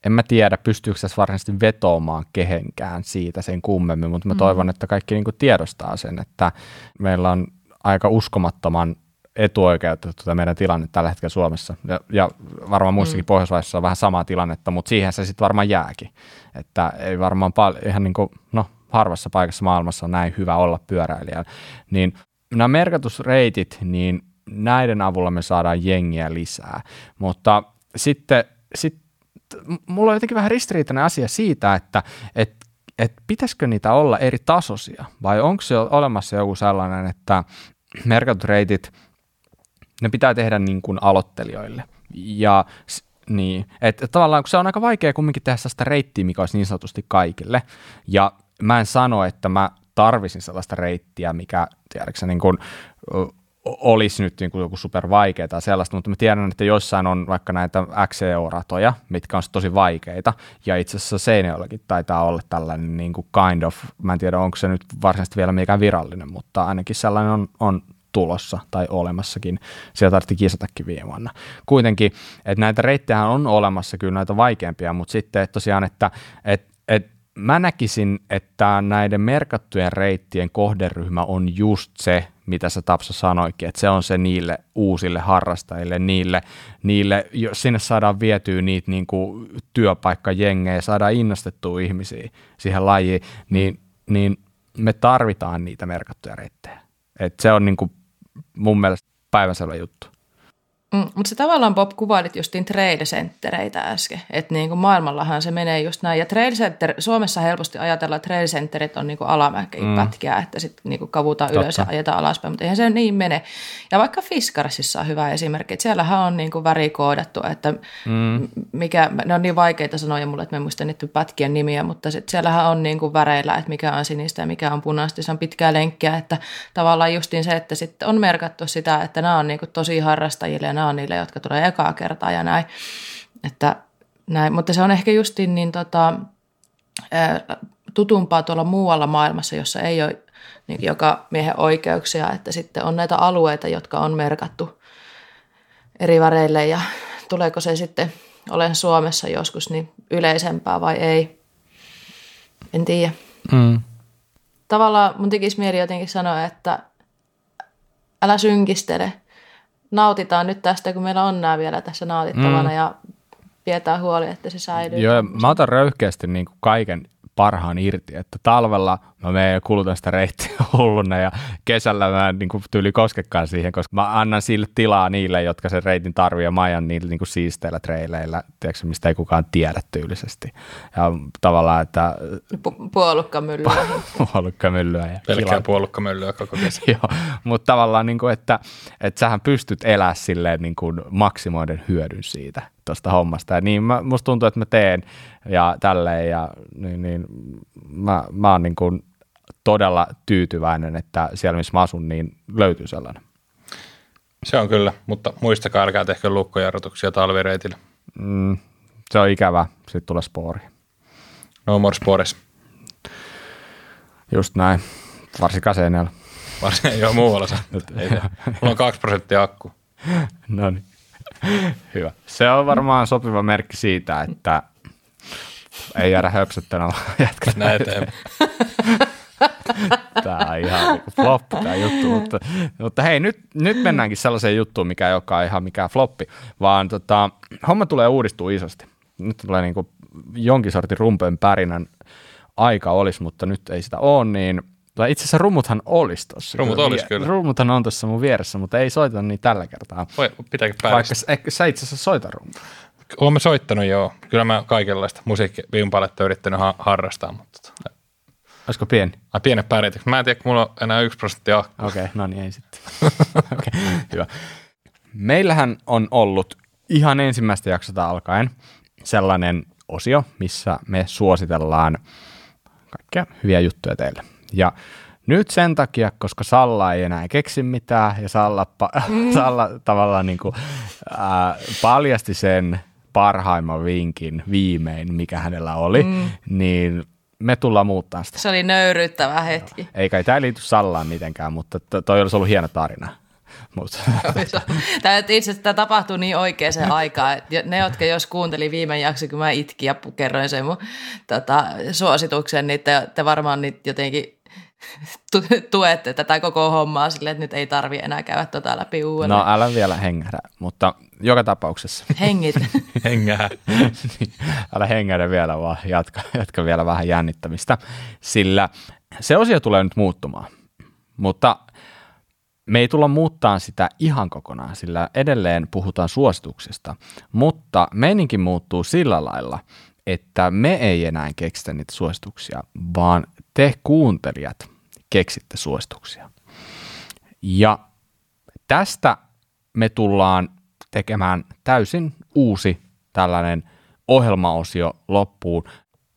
en mä tiedä, pystyykö tässä varsinaisesti vetoamaan kehenkään siitä sen kummemmin, mutta mä toivon, että kaikki niinku tiedostaa sen, että meillä on aika uskomattoman etuoikeutettu tämä meidän tilanne tällä hetkellä Suomessa. Ja varmaan muissakin Pohjoismaissa on vähän samaa tilannetta, mutta siihen se sitten varmaan jääkin. Että ei varmaan ihan niin kuin, no, harvassa paikassa maailmassa on näin hyvä olla pyöräilijä. Niin nämä merkitysreitit, niin näiden avulla me saadaan jengiä lisää. Mutta sitten mulla on jotenkin vähän ristiriitainen asia siitä, että pitäisikö niitä olla eri tasoisia, vai onko se olemassa joku sellainen, että merkitysreitit, ne pitää tehdä niin kuin aloittelijoille. Ja niin, että tavallaan kun se on aika vaikea kumminkin tehdä sellaista reittiä, mikä olisi niin sanotusti kaikille. Ja mä en sano, että mä tarvisin sellaista reittiä, mikä tiedätkö niin kuin olisi nyt niin kuin joku supervaikea tai sellaista, mutta mä tiedän, että jossain on vaikka näitä XCO-ratoja, mitkä on tosi vaikeita, ja itse asiassa Seinäjoellakin taitaa olla tällainen niin kuin kind of, mä en tiedä, onko se nyt varsinaisesti vielä mikään virallinen, mutta ainakin sellainen on tulossa tai olemassakin, siellä tarvittiin kisatakin viime vuonna. Kuitenkin, että näitä reittejä on olemassa kyllä näitä vaikeampia, mutta sitten että tosiaan, että mä näkisin, että näiden merkattujen reittien kohderyhmä on just se, mitä sä Tapsa sanoikin, että se on se niille uusille harrastajille, niille jos sinne saadaan vietyä niitä niin kuin työpaikkajengejä, saadaan innostettua ihmisiä siihen lajiin, niin me tarvitaan niitä merkattuja reittejä. Et se on niin kuin mun mielestä päivänselvä juttu. Mutta se tavallaan, Bob, kuvailit justiin trailcenttereitä äsken, että niinku maailmallahan se menee just näin, ja Suomessa helposti ajatellaan, että trailcentterit on niinku alamäkipätkiä, että sitten niinku kavutaan ylös ja ajetaan alaspäin, mutta eihän se niin mene. Ja vaikka Fiskarsissa on hyvä esimerkki, että siellähän on niinku värikoodattu, että mikä, ne on niin vaikeita sanoja mulle, että mä en muista niitä pätkien nimiä, mutta sit siellähän on niinku väreillä, että mikä on sinistä ja mikä on punaista, se on pitkää lenkkiä, että tavallaan justiin se, että sitten on merkattu sitä, että nämä on niinku tosi harrastajille ja nämä on niille, jotka tulee ekaa kertaa ja näin. Että, näin. Mutta se on ehkä justiin niin tutumpaa tuolla muualla maailmassa, jossa ei ole niin joka miehen oikeuksia, että sitten on näitä alueita, jotka on merkattu eri väreille ja tuleeko se sitten, olen Suomessa joskus, niin yleisempää vai ei, en tiedä. Tavallaan mun tekisi mieli jotenkin sanoa, että älä synkistele. Nautitaan nyt tästä, kun meillä on nämä vielä tässä nautittavana ja pidetään huoli, että se säilyy. Joo, mä otan röyhkeästi niin kuin kaiken parhaan irti, että talvella mä menen ja kulutan sitä reittiä hulluna ja kesällä mä en niin kuin tyyli koskekaan siihen, koska mä annan sille tilaa niille, jotka sen reitin tarvii ja mä ajan niillä niin kuin siisteillä treileillä, tiedätkö, mistä ei kukaan tiedä tyylisesti. Ja tavallaan, että puolukkamyllyä. Puolukkamyllyä. Pelkkää puolukkamyllyä koko kesä. Joo, mutta tavallaan, niin kuin, että sähän pystyt elää silleen niin kuin maksimoiden hyödyn siitä tuosta hommasta. Ja niin musta tuntuu, että mä teen ja tälleen ja niin mä oon niin kuin todella tyytyväinen, että siellä missä mä asun, niin löytyy sellainen. Se on kyllä, mutta muistakaa, älkää tehkö lukkojarrutuksia talvireitillä. Se on ikävää, sitten tulee spoori. No more spores. Just näin, varsinkaan Seinäjällä. Joo, muualla sattuu. Mulla on 2% akku. No niin, hyvä. Se on varmaan sopiva merkki siitä, että ei jäädä höpsöttänä, vaan jatketaan. Näin eteenpäin. Tämä on ihan floppi tämä juttu, mutta hei, nyt mennäänkin sellaiseen juttuun, mikä ei olekaan ihan mikään floppi, vaan homma tulee uudistua isosti. Nyt tulee niin kuin jonkin sortin rumpön pärinän aika olisi, mutta nyt ei sitä ole, niin itse asiassa rummuthan olisi tuossa. Rummut olisi kyllä. Rummuthan on tuossa mun vieressä, mutta ei soita niin tällä kertaa. Voi, pitääkin päästä. Vaikka sä itse asiassa soita rumpun. Olemme soittanut, joo. Kyllä mä kaikenlaista musiikkivimpaletta yrittänyt harrastaa, mutta olisiko pieni? Pienet pärjät. Mä en tiedä, kun mulla on enää 1% akkua. Okei, no niin ei sitten. Okay, hyvä. Meillähän on ollut ihan ensimmäistä jaksota alkaen sellainen osio, missä me suositellaan kaikkia hyviä juttuja teille. Ja nyt sen takia, koska Salla ei enää keksi mitään ja Salla tavallaan niin kuin, paljasti sen parhaimman vinkin viimein, mikä hänellä oli, niin me tullaan muuttaa sitä. Se oli nöyryyttävä hetki. Ei kai, tämä ei liity Sallaan mitenkään, mutta toi olisi ollut hieno tarina. Tämä itse asiassa tapahtui niin oikeaan aikaan, että ne, jotka jos kuunteli viime jakson, kun mä itkin ja kerroin sen mun suosituksen, niin te varmaan jotenkin tuette tätä koko hommaa silleen, että nyt ei tarvitse enää käydä tota läpi uudelleen. No älä vielä hengähdä, mutta joka tapauksessa. Hengitä. Hengähdä. Älä hengähdä vielä, vaan jatka vielä vähän jännittämistä, sillä se osio tulee nyt muuttumaan, mutta me ei tulla muuttaa sitä ihan kokonaan, sillä edelleen puhutaan suosituksista, mutta meininki muuttuu sillä lailla, että me ei enää keksitä niitä suosituksia, vaan te kuuntelijat keksitte suosituksia. Ja tästä me tullaan tekemään täysin uusi tällainen ohjelmaosio loppuun,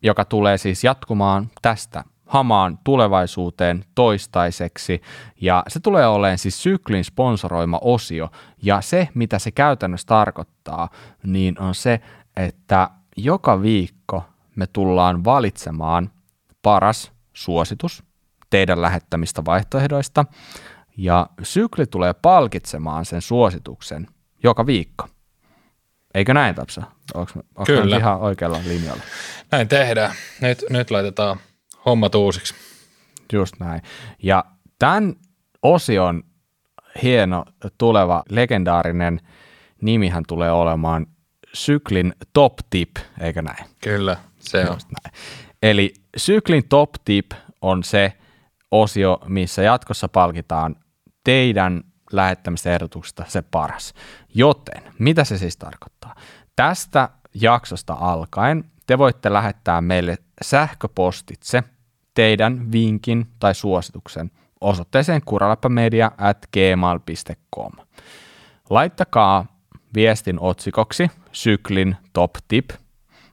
joka tulee siis jatkumaan tästä hamaan tulevaisuuteen toistaiseksi, ja se tulee olemaan siis syklin sponsoroima osio, ja se, mitä se käytännössä tarkoittaa, niin on se, että joka viikko me tullaan valitsemaan paras suositus teidän lähettämistä vaihtoehdoista, ja sykli tulee palkitsemaan sen suosituksen joka viikko. Eikö näin, Tapsa? Onko kyllä ihan oikealla linjalla? Näin tehdään. Nyt laitetaan hommat uusiksi. Just näin. Ja tämän osion hieno tuleva legendaarinen nimihän tulee olemaan syklin top tip, eikö näin? Kyllä, se on. Näin. Eli syklin top tip on se osio, missä jatkossa palkitaan teidän lähettämistä ehdotuksista se paras. Joten, mitä se siis tarkoittaa? Tästä jaksosta alkaen te voitte lähettää meille sähköpostitse teidän vinkin tai suosituksen osoitteeseen kuraläppämedia@gmail.com. Laittakaa viestin otsikoksi syklin top tip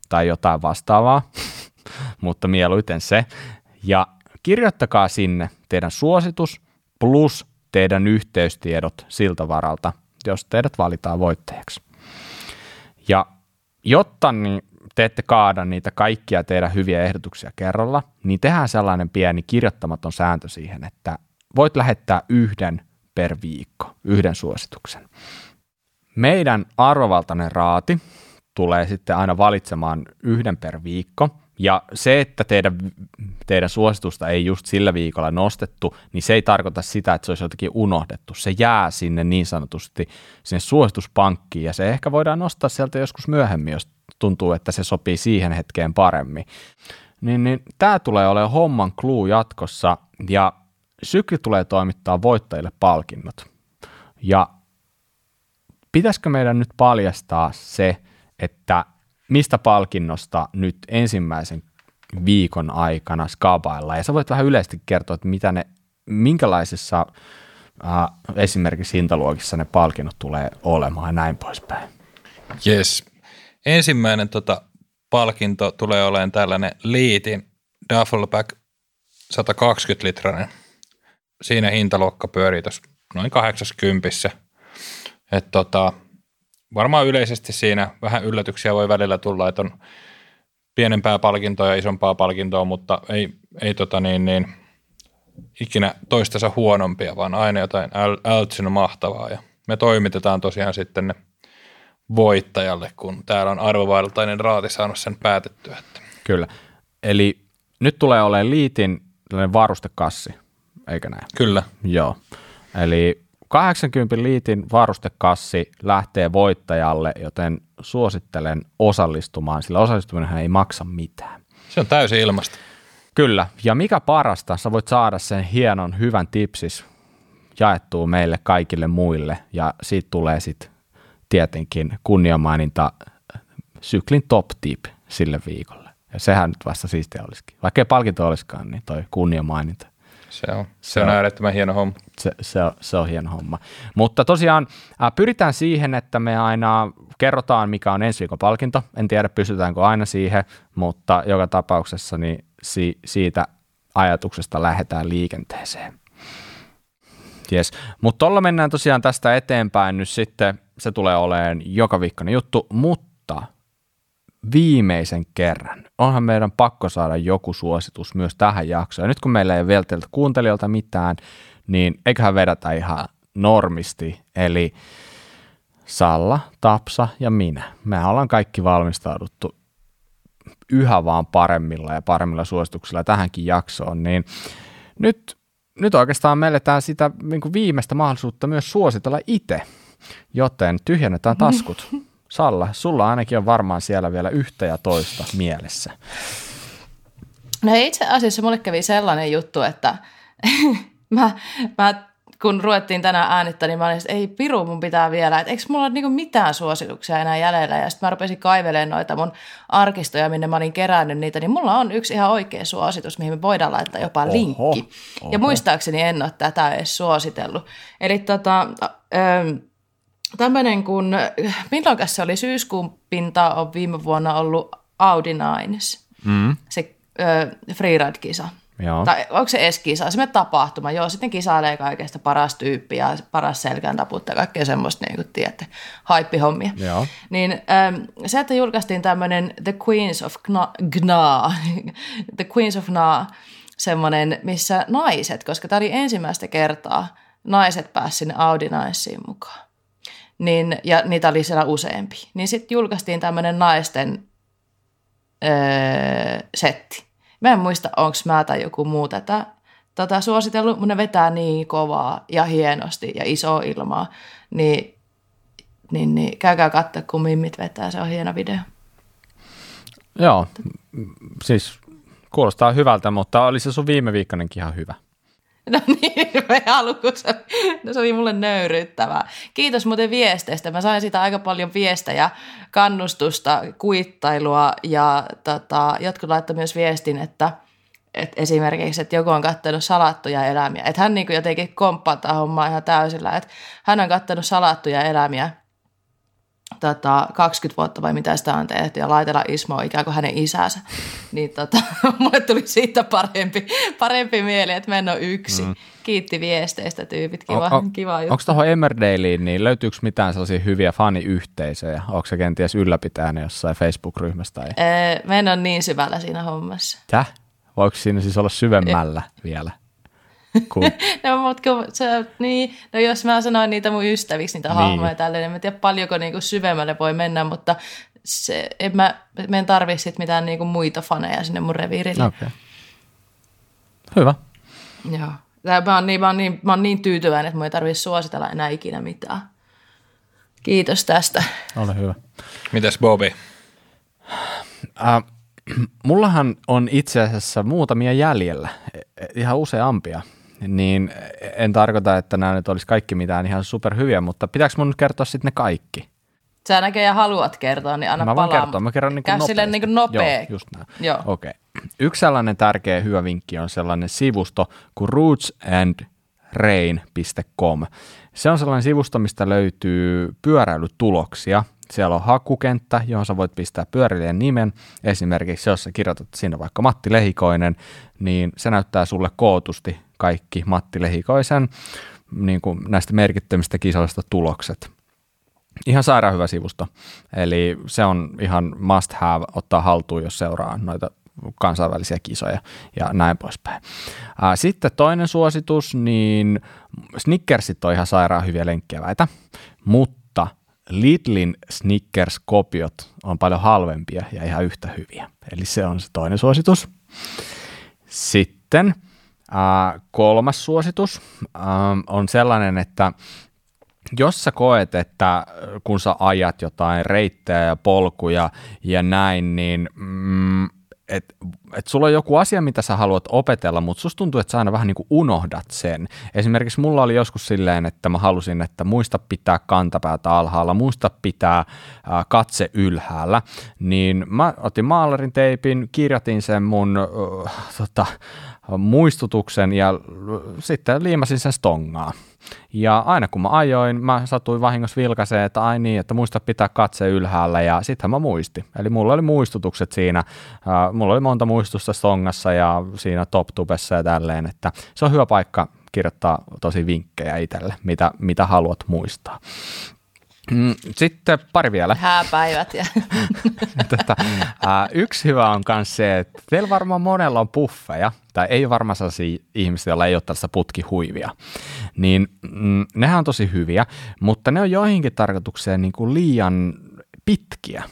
tai jotain vastaavaa, mutta mieluiten se. Ja kirjoittakaa sinne teidän suositus plus teidän yhteystiedot siltä varalta, jos teidät valitaan voittajaksi. Ja jotta te ette kaada niitä kaikkia teidän hyviä ehdotuksia kerralla, niin tehdään sellainen pieni kirjoittamaton sääntö siihen, että voit lähettää yhden per viikko, yhden suosituksen. Meidän arvovaltainen raati tulee sitten aina valitsemaan yhden per viikko, ja se, että teidän suositusta ei just sillä viikolla nostettu, niin se ei tarkoita sitä, että se olisi jotenkin unohdettu. Se jää sinne niin sanotusti sinne suosituspankkiin, ja se ehkä voidaan nostaa sieltä joskus myöhemmin, jos tuntuu, että se sopii siihen hetkeen paremmin. Niin tämä tulee olemaan homman clue jatkossa, ja sykli tulee toimittaa voittajille palkinnot. Ja pitäisikö meidän nyt paljastaa se, että mistä palkinnosta nyt ensimmäisen viikon aikana skabailla? Ja sä voit vähän yleisesti kertoa, että minkälaisissa esimerkiksi hintaluokissa ne palkinnot tulee olemaan ja näin poispäin. Yes. Ensimmäinen palkinto tulee olemaan tällainen Liitin Duffelback 120-litrainen. Siinä hintaluokka pyörii tuossa noin 80. Että varmaan yleisesti siinä vähän yllätyksiä voi välillä tulla, että on pienempää palkintoa ja isompaa palkintoa, mutta ei ikinä toistensa huonompia, vaan aina jotain ältsyn mahtavaa. Ja me toimitetaan tosiaan sitten ne voittajalle, kun täällä on arvovaltainen raati saanut sen päätettyä. Kyllä. Eli nyt tulee olemaan Liitin varustekassi, eikö näin? Kyllä. Joo. Eli 80 liitin varustekassi lähtee voittajalle, joten suosittelen osallistumaan, sillä osallistuminenhan ei maksa mitään. Se on täysin ilmasta. Kyllä, ja mikä parasta, sä voit saada sen hienon hyvän tipsis jaettua meille kaikille muille, ja siitä tulee sitten tietenkin kunniamaininta syklin top tip sille viikolle. Ja sehän nyt vasta siistiä olisikin. Vaikka ei palkinto olisikaan, niin toi kunniamaininta. Se on äärettömän hieno homma. Se on hieno homma. Mutta tosiaan pyritään siihen, että me aina kerrotaan, mikä on ensi viikon palkinto. En tiedä, pystytäänkö aina siihen, mutta joka tapauksessa niin siitä ajatuksesta lähdetään liikenteeseen. Yes. Mutta tuolla mennään tosiaan tästä eteenpäin nyt sitten. Se tulee olemaan joka viikkoinen juttu, mutta viimeisen kerran onhan meidän pakko saada joku suositus myös tähän jaksoon. Ja nyt kun meillä ei vielä teiltä kuuntelijoilta mitään, niin eiköhän vedetä ihan normisti. Eli Salla, Tapsa ja minä. Me ollaan kaikki valmistauduttu yhä vaan paremmilla ja paremmilla suosituksilla tähänkin jaksoon. Niin Nyt oikeastaan me eletään sitä niin viimeistä mahdollisuutta myös suositella itse, joten tyhjennetään taskut. Salla, sulla ainakin on varmaan siellä vielä yhtä ja toista mielessä. No itse asiassa mulle kävi sellainen juttu, että mä kun ruvettiin tänään äänittää, niin mä olin, että ei piru, mun pitää vielä, että eikö mulla ole niinku mitään suosituksia enää jäljellä. Ja sitten mä rupesin kaivelemaan noita mun arkistoja, minne mä olin kerännyt niitä, niin mulla on yksi ihan oikea suositus, mihin me voidaan laittaa jopa linkki. Oho. Ja muistaakseni en ole tätä edes suositellut. Eli tämmöinen kun, milloinkas se oli syyskuun pinta, on viime vuonna ollut Audi Nines, se freeride-kisa. Joo. Tai onko se eskisa, semmoinen tapahtuma, joo, sitten kisailee kaikesta paras tyyppi ja paras selkään taputtaa, kaikkea semmoista, niin kuin tiedätte, haippihommia. Joo. Niin se, että julkaistiin tämmöinen The Queens of Gnaa, The Queens of Gnaa, semmoinen, missä naiset, koska tämä oli ensimmäistä kertaa, naiset pääsivät sinne Audi Ninesiin mukaan, niin, ja niitä oli siellä useampi, niin sitten julkaistiin tämmöinen naisten setti. Mä en muista, onko mä tai joku muu tätä suositellut, mutta ne vetää niin kovaa ja hienosti ja isoa ilmaa. Niin käykää katsoa, kun mimmit vetää, se on hieno video. Joo, siis kuulostaa hyvältä, mutta oli se sun viime viikkoinenkin ihan hyvä. No niin, se oli mulle nöyryyttävää. Kiitos muuten viesteistä. Mä sain siitä aika paljon viestejä, kannustusta, kuittailua ja jotkut laittoi myös viestin, että esimerkiksi, että joku on katsonut Salattuja elämiä. Että hän niin kuin jotenkin komppaa tämä hommaa ihan täysillä. Että hän on katsonut Salattuja elämiä 20 vuotta vai mitä sitä on tehty, ja laitella Ismo ikään kuin hänen isänsä, niin mulle tuli siitä parempi mieli, että mä en ole yksin. Kiitti viesteistä tyypit, kiva juttu. Onko tuohon Emmerdalein, niin löytyykö mitään sellaisia hyviä faniyhteisöjä? Onko se kenties ylläpitänyt jossain Facebook-ryhmässä? Tai? Mä en ole niin syvällä siinä hommassa. Täh? Voiko siinä siis olla syvemmällä vielä? Cool. No jos mä sanoin niitä mun ystäviksi, niitä hahmoja tälleen, en mä tiedä paljonko niinku syvemmälle voi mennä, mutta se, en tarvitse sit mitään niinku muita faneja sinne mun reviirille. Okay. Hyvä. Joo. Mä oon niin tyytyväinen, että mun ei tarvitse suositella enää ikinä mitään. Kiitos tästä. Ole hyvä. Mitäs Bobi? Mullahan on itse asiassa muutamia jäljellä, ihan useampia. Niin en tarkoita, että nämä nyt olisi kaikki mitään ihan superhyviä, mutta pitääkö mun nyt kertoa sitten ne kaikki? Sä näköjään haluat kertoa, niin anna palaa. Mä kerron niin kuin nopeasti. Käy silleen niin kuin nopea. Joo, just näin. Joo. Okay. Yksi sellainen tärkeä hyvä vinkki on sellainen sivusto kuin rootsandrain.com. Se on sellainen sivusto, mistä löytyy pyöräilytuloksia. Siellä on hakukenttä, johon sä voit pistää pyörilijän nimen. Esimerkiksi jos sä kirjoitat sinne vaikka Matti Lehikoinen, niin se näyttää sulle kootusti kaikki Matti Lehikoisen niin kuin näistä merkittävistä kisoista tulokset. Ihan sairaan hyvä sivusto. Eli se on ihan must have ottaa haltuun, jos seuraa noita kansainvälisiä kisoja ja näin poispäin. Sitten toinen suositus, niin Snickersit on ihan sairaan hyviä lenkkiäväitä, mutta Lidlin Snickers-kopiot on paljon halvempia ja ihan yhtä hyviä. Eli se on se toinen suositus. Sitten kolmas suositus on sellainen, että jos sä koet, että kun sä ajat jotain reittejä ja polkuja ja näin, niin et sulla on joku asia, mitä sä haluat opetella, mutta susta tuntuu, että sä aina vähän niin kuin unohdat sen. Esimerkiksi mulla oli joskus silleen, että mä halusin, että muista pitää kantapäätä alhaalla, muista pitää katse ylhäällä, niin mä otin maalarin teipin, kirjoitin sen mun muistutuksen ja sitten liimasin sen stongaan. Ja aina kun mä ajoin, mä satuin vahingossa vilkaiseen, että ai niin, että muista pitää katse ylhäällä ja sittenhän mä muistin. Eli mulla oli muistutukset siinä, mulla oli monta muistusta songassa ja siinä top-tubessa ja tälleen, että se on hyvä paikka kirjoittaa tosi vinkkejä itselle, mitä haluat muistaa. Sitten pari vielä. Hääpäivät. Ja. Yksi hyvä on myös se, että teillä varmaan monella on puffeja, tai ei varmaan sellaisia ihmisiä, joilla ei ole tällaista putkihuivia, niin nehän on tosi hyviä, mutta ne on joihinkin tarkoitukseen niin kuin liian pitkiä.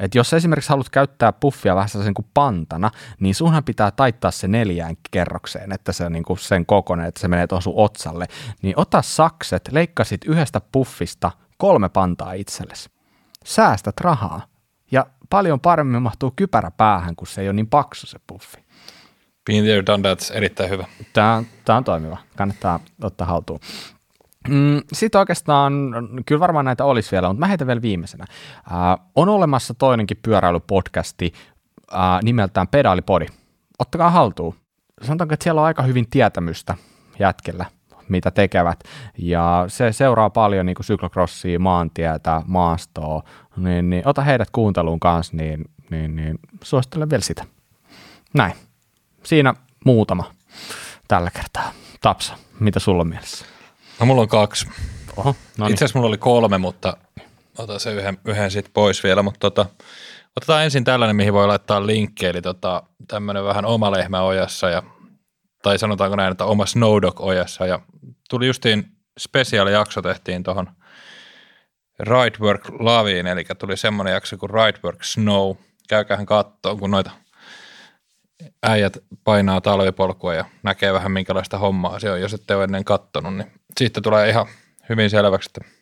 Et jos esimerkiksi haluat käyttää puffia vähän sellaisen kuin pantana, niin sunhan pitää taittaa se 4 kerrokseen, että se on niin kuin sen kokoinen, että se menee tuohon sun otsalle. Niin ota sakset, leikka sit 1 puffista 3 pantaa itsellesi. Säästät rahaa ja paljon paremmin mahtuu kypärä päähän, kun se ei ole niin paksu se puffi. Been there, done that, erittäin hyvä. Tämä on toimiva, kannattaa ottaa haltuun. Sitten oikeastaan, kyllä varmaan näitä olisi vielä, mutta mä heitän vielä viimeisenä. On olemassa toinenkin pyöräilypodcasti nimeltään Pedaalipodi. Ottakaa haltuun. Sanotaanko, että siellä on aika hyvin tietämystä jätkellä, mitä tekevät. Ja se seuraa paljon niin kuin syklokrossia, maantietä, maastoa. Niin ota heidät kuunteluun kanssa, niin suosittelen vielä sitä. Näin. Siinä muutama tällä kertaa. Tapsa, mitä sulla on mielessä? No mulla on 2. Oho, no niin. Itse asiassa mulla oli 3, mutta otan se yhden sitten pois vielä, mutta otetaan ensin tällainen, mihin voi laittaa linkki, eli tämmöinen vähän oma lehmä ojassa, ja, tai sanotaanko näin, että oma Snowdog ojassa, ja tuli justiin spesiaalijakso tehtiin tuohon Ridework Laviin, eli tuli semmoinen jakso kuin Ridework Snow, käykäähän kattoon, kun noita äijät painaa talvipolkua ja näkee vähän minkälaista hommaa se on, jos ette ole ennen kattonut, niin siitä tulee ihan hyvin selväksi, että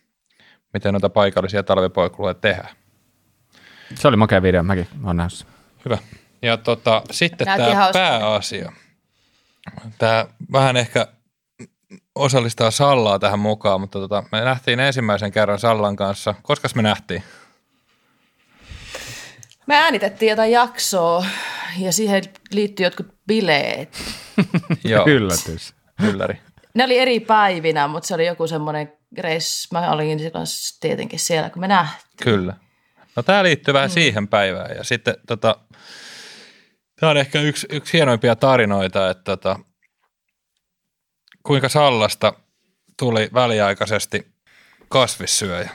miten noita paikallisia talvipolkuja tehdään. Se oli makea video, mäkin olen nähnyt. Hyvä. Ja sitten tämä pääasia. Tämä vähän ehkä osallistaa Sallaa tähän mukaan, mutta me nähtiin ensimmäisen kerran Sallan kanssa. Koskas me nähtiin? Me äänitettiin jotain jaksoa ja siihen liittyy jotkut bileet. Joo. Yllätys. Ylläri. Ne oli eri päivinä, mutta se oli joku semmoinen reissu. Mä olin tietenkin siellä, kun me nähtiin. Kyllä. No tää liittyy vähän siihen päivään. Ja sitten tää on ehkä yksi hienoimpia tarinoita, että kuinka Sallasta tuli väliaikaisesti kasvissyöjä.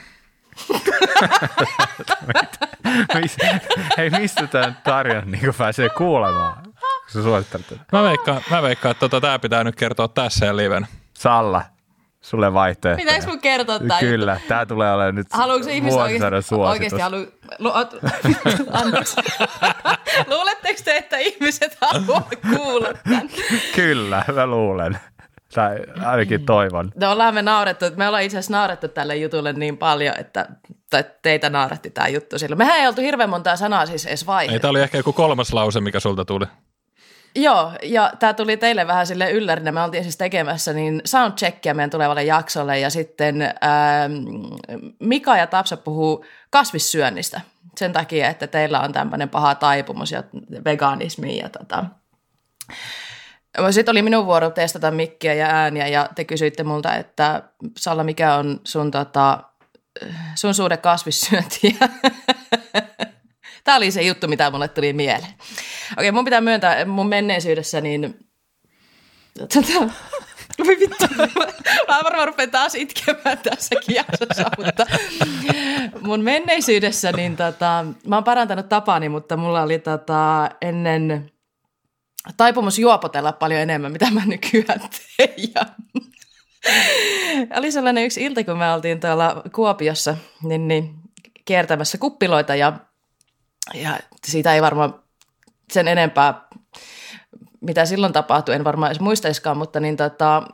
Hei, mistä tämän tarinan niin pääsee kuulemaan? Mä veikkaan, että tää pitää nyt kertoa tässä ja liven. Salla, sulle vaihtoehtoja. Pitääks mun kertoa tää? Kyllä, juttu? Tää tulee olemaan nyt vuosisadan suositus. Luuletteko te, että ihmiset haluaa kuulla tän? Kyllä, mä luulen. Tai ainakin toivon. No ollaan me naurettu, me ollaan itse asiassa naurettu tälle jutulle niin paljon, että teitä nauratti tämä juttu silloin. Mehän ei oltu hirveän montaa sanaa siis edes vaihdettu. Ei, tämä oli ehkä joku 3. lause, mikä sulta tuli. Joo, ja tämä tuli teille vähän silleen yllärinä. Me oltiin siis tekemässä niin soundcheckia meidän tulevalle jaksolle, ja sitten Mika ja Tapsa puhuu kasvissyönnistä sen takia, että teillä on tämmöinen paha taipumus ja veganismiin ja Sitten oli minun vuoro testata mikkiä ja ääniä, ja te kysyitte multa, että Salla, mikä on sun suhde kasvissyöntiin? Tämä oli se juttu, mitä mulle tuli mieleen. Okei, mun pitää myöntää, mun menneisyydessä, niin... Vittu, mä varmaan rupean taas itkemään tässäkin jaksossa, mutta mun menneisyydessä, niin mä oon parantanut tapani, mutta mulla oli ennen... taipumus juopotella paljon enemmän, mitä mä nykyään teen. Ja oli sellainen yksi ilta, kun me oltiin tuolla Kuopiossa niin kiertämässä kuppiloita ja siitä ei varmaan sen enempää, mitä silloin tapahtui, en varmaan edes muistaiskaan, mutta niin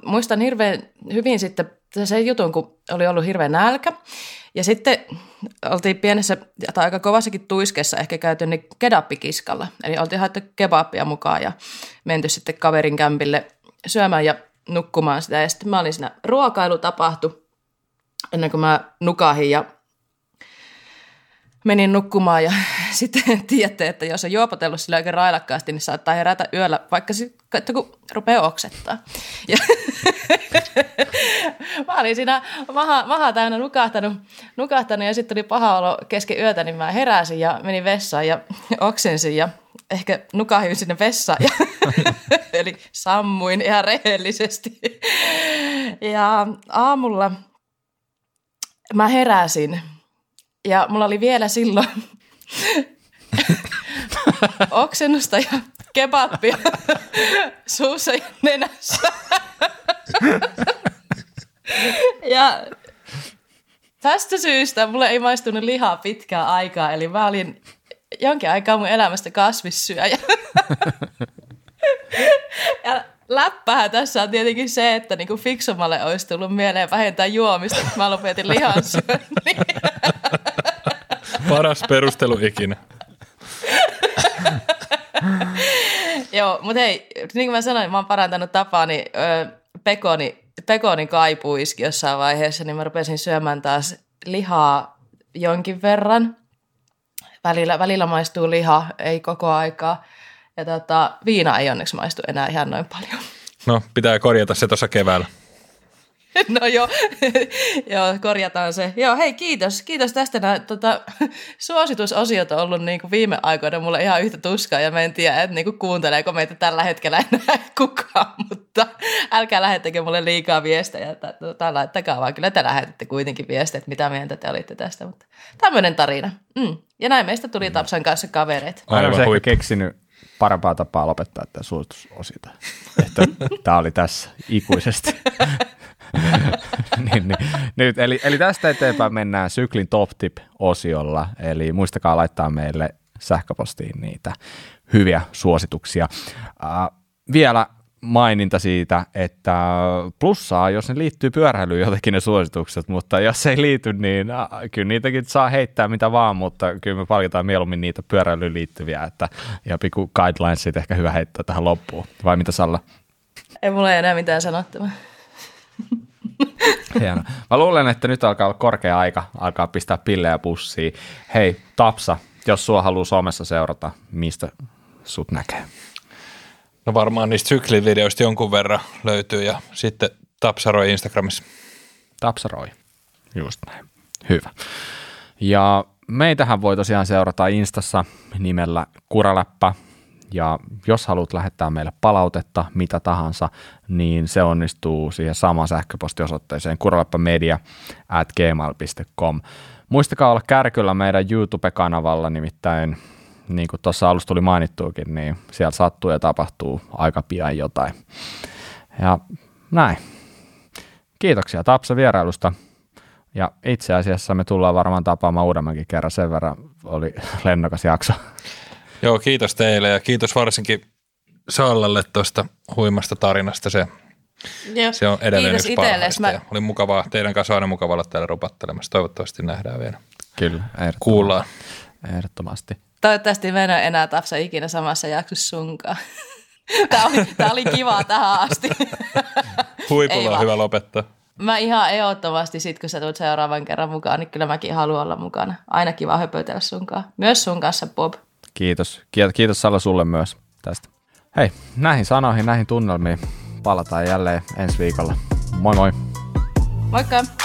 muistan hirveän hyvin sitten se jutun, kun oli ollut hirveän nälkä. Ja sitten oltiin pienessä tai aika kovassakin tuiskessa ehkä käyty niin kedappikiskalla. Eli oltiin haettu kebabia mukaan ja menty sitten kaverin kämpille syömään ja nukkumaan sitä. Ja sitten mä olin siinä, ruokailu tapahtui ennen kuin mä nukahin ja menin nukkumaan. Ja sitten tiedätte, että jos on juopotellut sillä oikein railakkaasti, niin saattaa herätä yöllä, vaikka sitten kun rupeaa oksettaa. Ja mä olin siinä maha täynnä nukahtanut ja sitten tuli paha olo kesken yötä, niin mä heräsin ja menin vessaan ja oksensin ja ehkä nukahin sinne vessaan. Eli sammuin ihan rehellisesti. Ja aamulla mä heräsin ja mulla oli vielä silloin oksennusta ja kebabia suussa ja nenässä. Ja Tästä syystä mulle ei maistunut lihaa pitkään aikaa, eli mä olin jonkin aikaa mun elämästä kasvissyöjä. Ja läppähän tässä on tietenkin se, että niinku fiksummalle olisi tullut mieleen vähentää juomista, kun mä lopetin lihansyönnin. Paras perustelu ikinä. Joo, mutta hei, niin kuin mä sanoin, mä oon parantanut tapaani pekonin kaipuu iski jossain vaiheessa, niin mä rupesin syömään taas lihaa jonkin verran. Välillä maistuu liha, ei koko aikaa. Ja viina ei onneksi maistu enää ihan noin paljon. No, pitää korjata se tuossa keväällä. No joo, korjataan se. Joo, hei, kiitos tästä. Suositusosiot on ollut niinku viime aikoina mulle ihan yhtä tuskaa, ja mä en tiedä, että niinku kuunteleeko meitä tällä hetkellä enää kukaan, mutta älkää lähettäkö mulle liikaa viestejä, laittakaa vaan, kyllä te lähetätte kuitenkin viestejä, että mitä mieltä te olitte tästä, mutta tämmöinen tarina. Ja näin meistä tuli Tapsan kanssa kavereet. Aivan huippu. Keksinyt parempaa tapaa lopettaa tämän suositusosiota, että tämä oli tässä ikuisesti. niin. Nyt, eli tästä eteenpäin mennään syklin top tip-osiolla, eli muistakaa laittaa meille sähköpostiin niitä hyviä suosituksia. Vielä maininta siitä, että plussaa, jos ne liittyy pyöräilyyn jotenkin ne suositukset, mutta jos ei liity, niin kyllä niitäkin saa heittää mitä vaan, mutta kyllä me palkitaan mieluummin niitä pyöräilyyn liittyviä, että ja pikku guidelinesit ehkä hyvä heittää tähän loppuun, vai mitä Salla? Ei mulla ei enää mitään sanottavaa. Hieno. Mä luulen, että nyt alkaa olla korkea aika, alkaa pistää pillejä pussiin. Hei Tapsa, jos sua haluaa somessa seurata, mistä sut näkee? No varmaan niistä syklivideoista jonkun verran löytyy ja sitten Tapsa Roiha Instagramissa. Tapsa Roiha, just näin. Hyvä. Ja meitähän voi tosiaan seurata Instassa nimellä Kuraläppä. Ja jos haluat lähettää meille palautetta, mitä tahansa, niin se onnistuu siihen samaan sähköpostiosoitteeseen kuraläppämedia@gmail.com. Muistakaa olla kärkyllä meidän YouTube-kanavalla, nimittäin niin kuin tuossa alussa tuli mainittuukin, niin siellä sattuu ja tapahtuu aika pian jotain. Ja näin. Kiitoksia Tapsa vierailusta. Ja itse asiassa me tullaan varmaan tapaamaan uudemmankin kerran, sen verran oli lennokas jakso. Joo, kiitos teille ja kiitos varsinkin Sallalle tuosta huimasta tarinasta. Se on edelleen yksi parhaista. Oli mukavaa, teidän kanssa aina mukava olla täällä rupattelemassa. Toivottavasti nähdään vielä. Kyllä, ehdottomasti. Kuullaan. Ehdottomasti. Toivottavasti me en ole enää Tapsa ikinä samassa jaksossa sunkaan. Tämä oli kivaa tähän asti. Huipulla on hyvä lopettaa. Mä ihan ehdottomasti, sit kun sä tulet seuraavan kerran mukaan, niin kyllä mäkin haluan olla mukana. Aina kiva höpötellä sunkaan. Myös sun kanssa, Bob. Kiitos. Kiitos Salla sulle myös tästä. Hei, näihin sanoihin, näihin tunnelmiin palataan jälleen ensi viikolla. Moi moi. Moikka.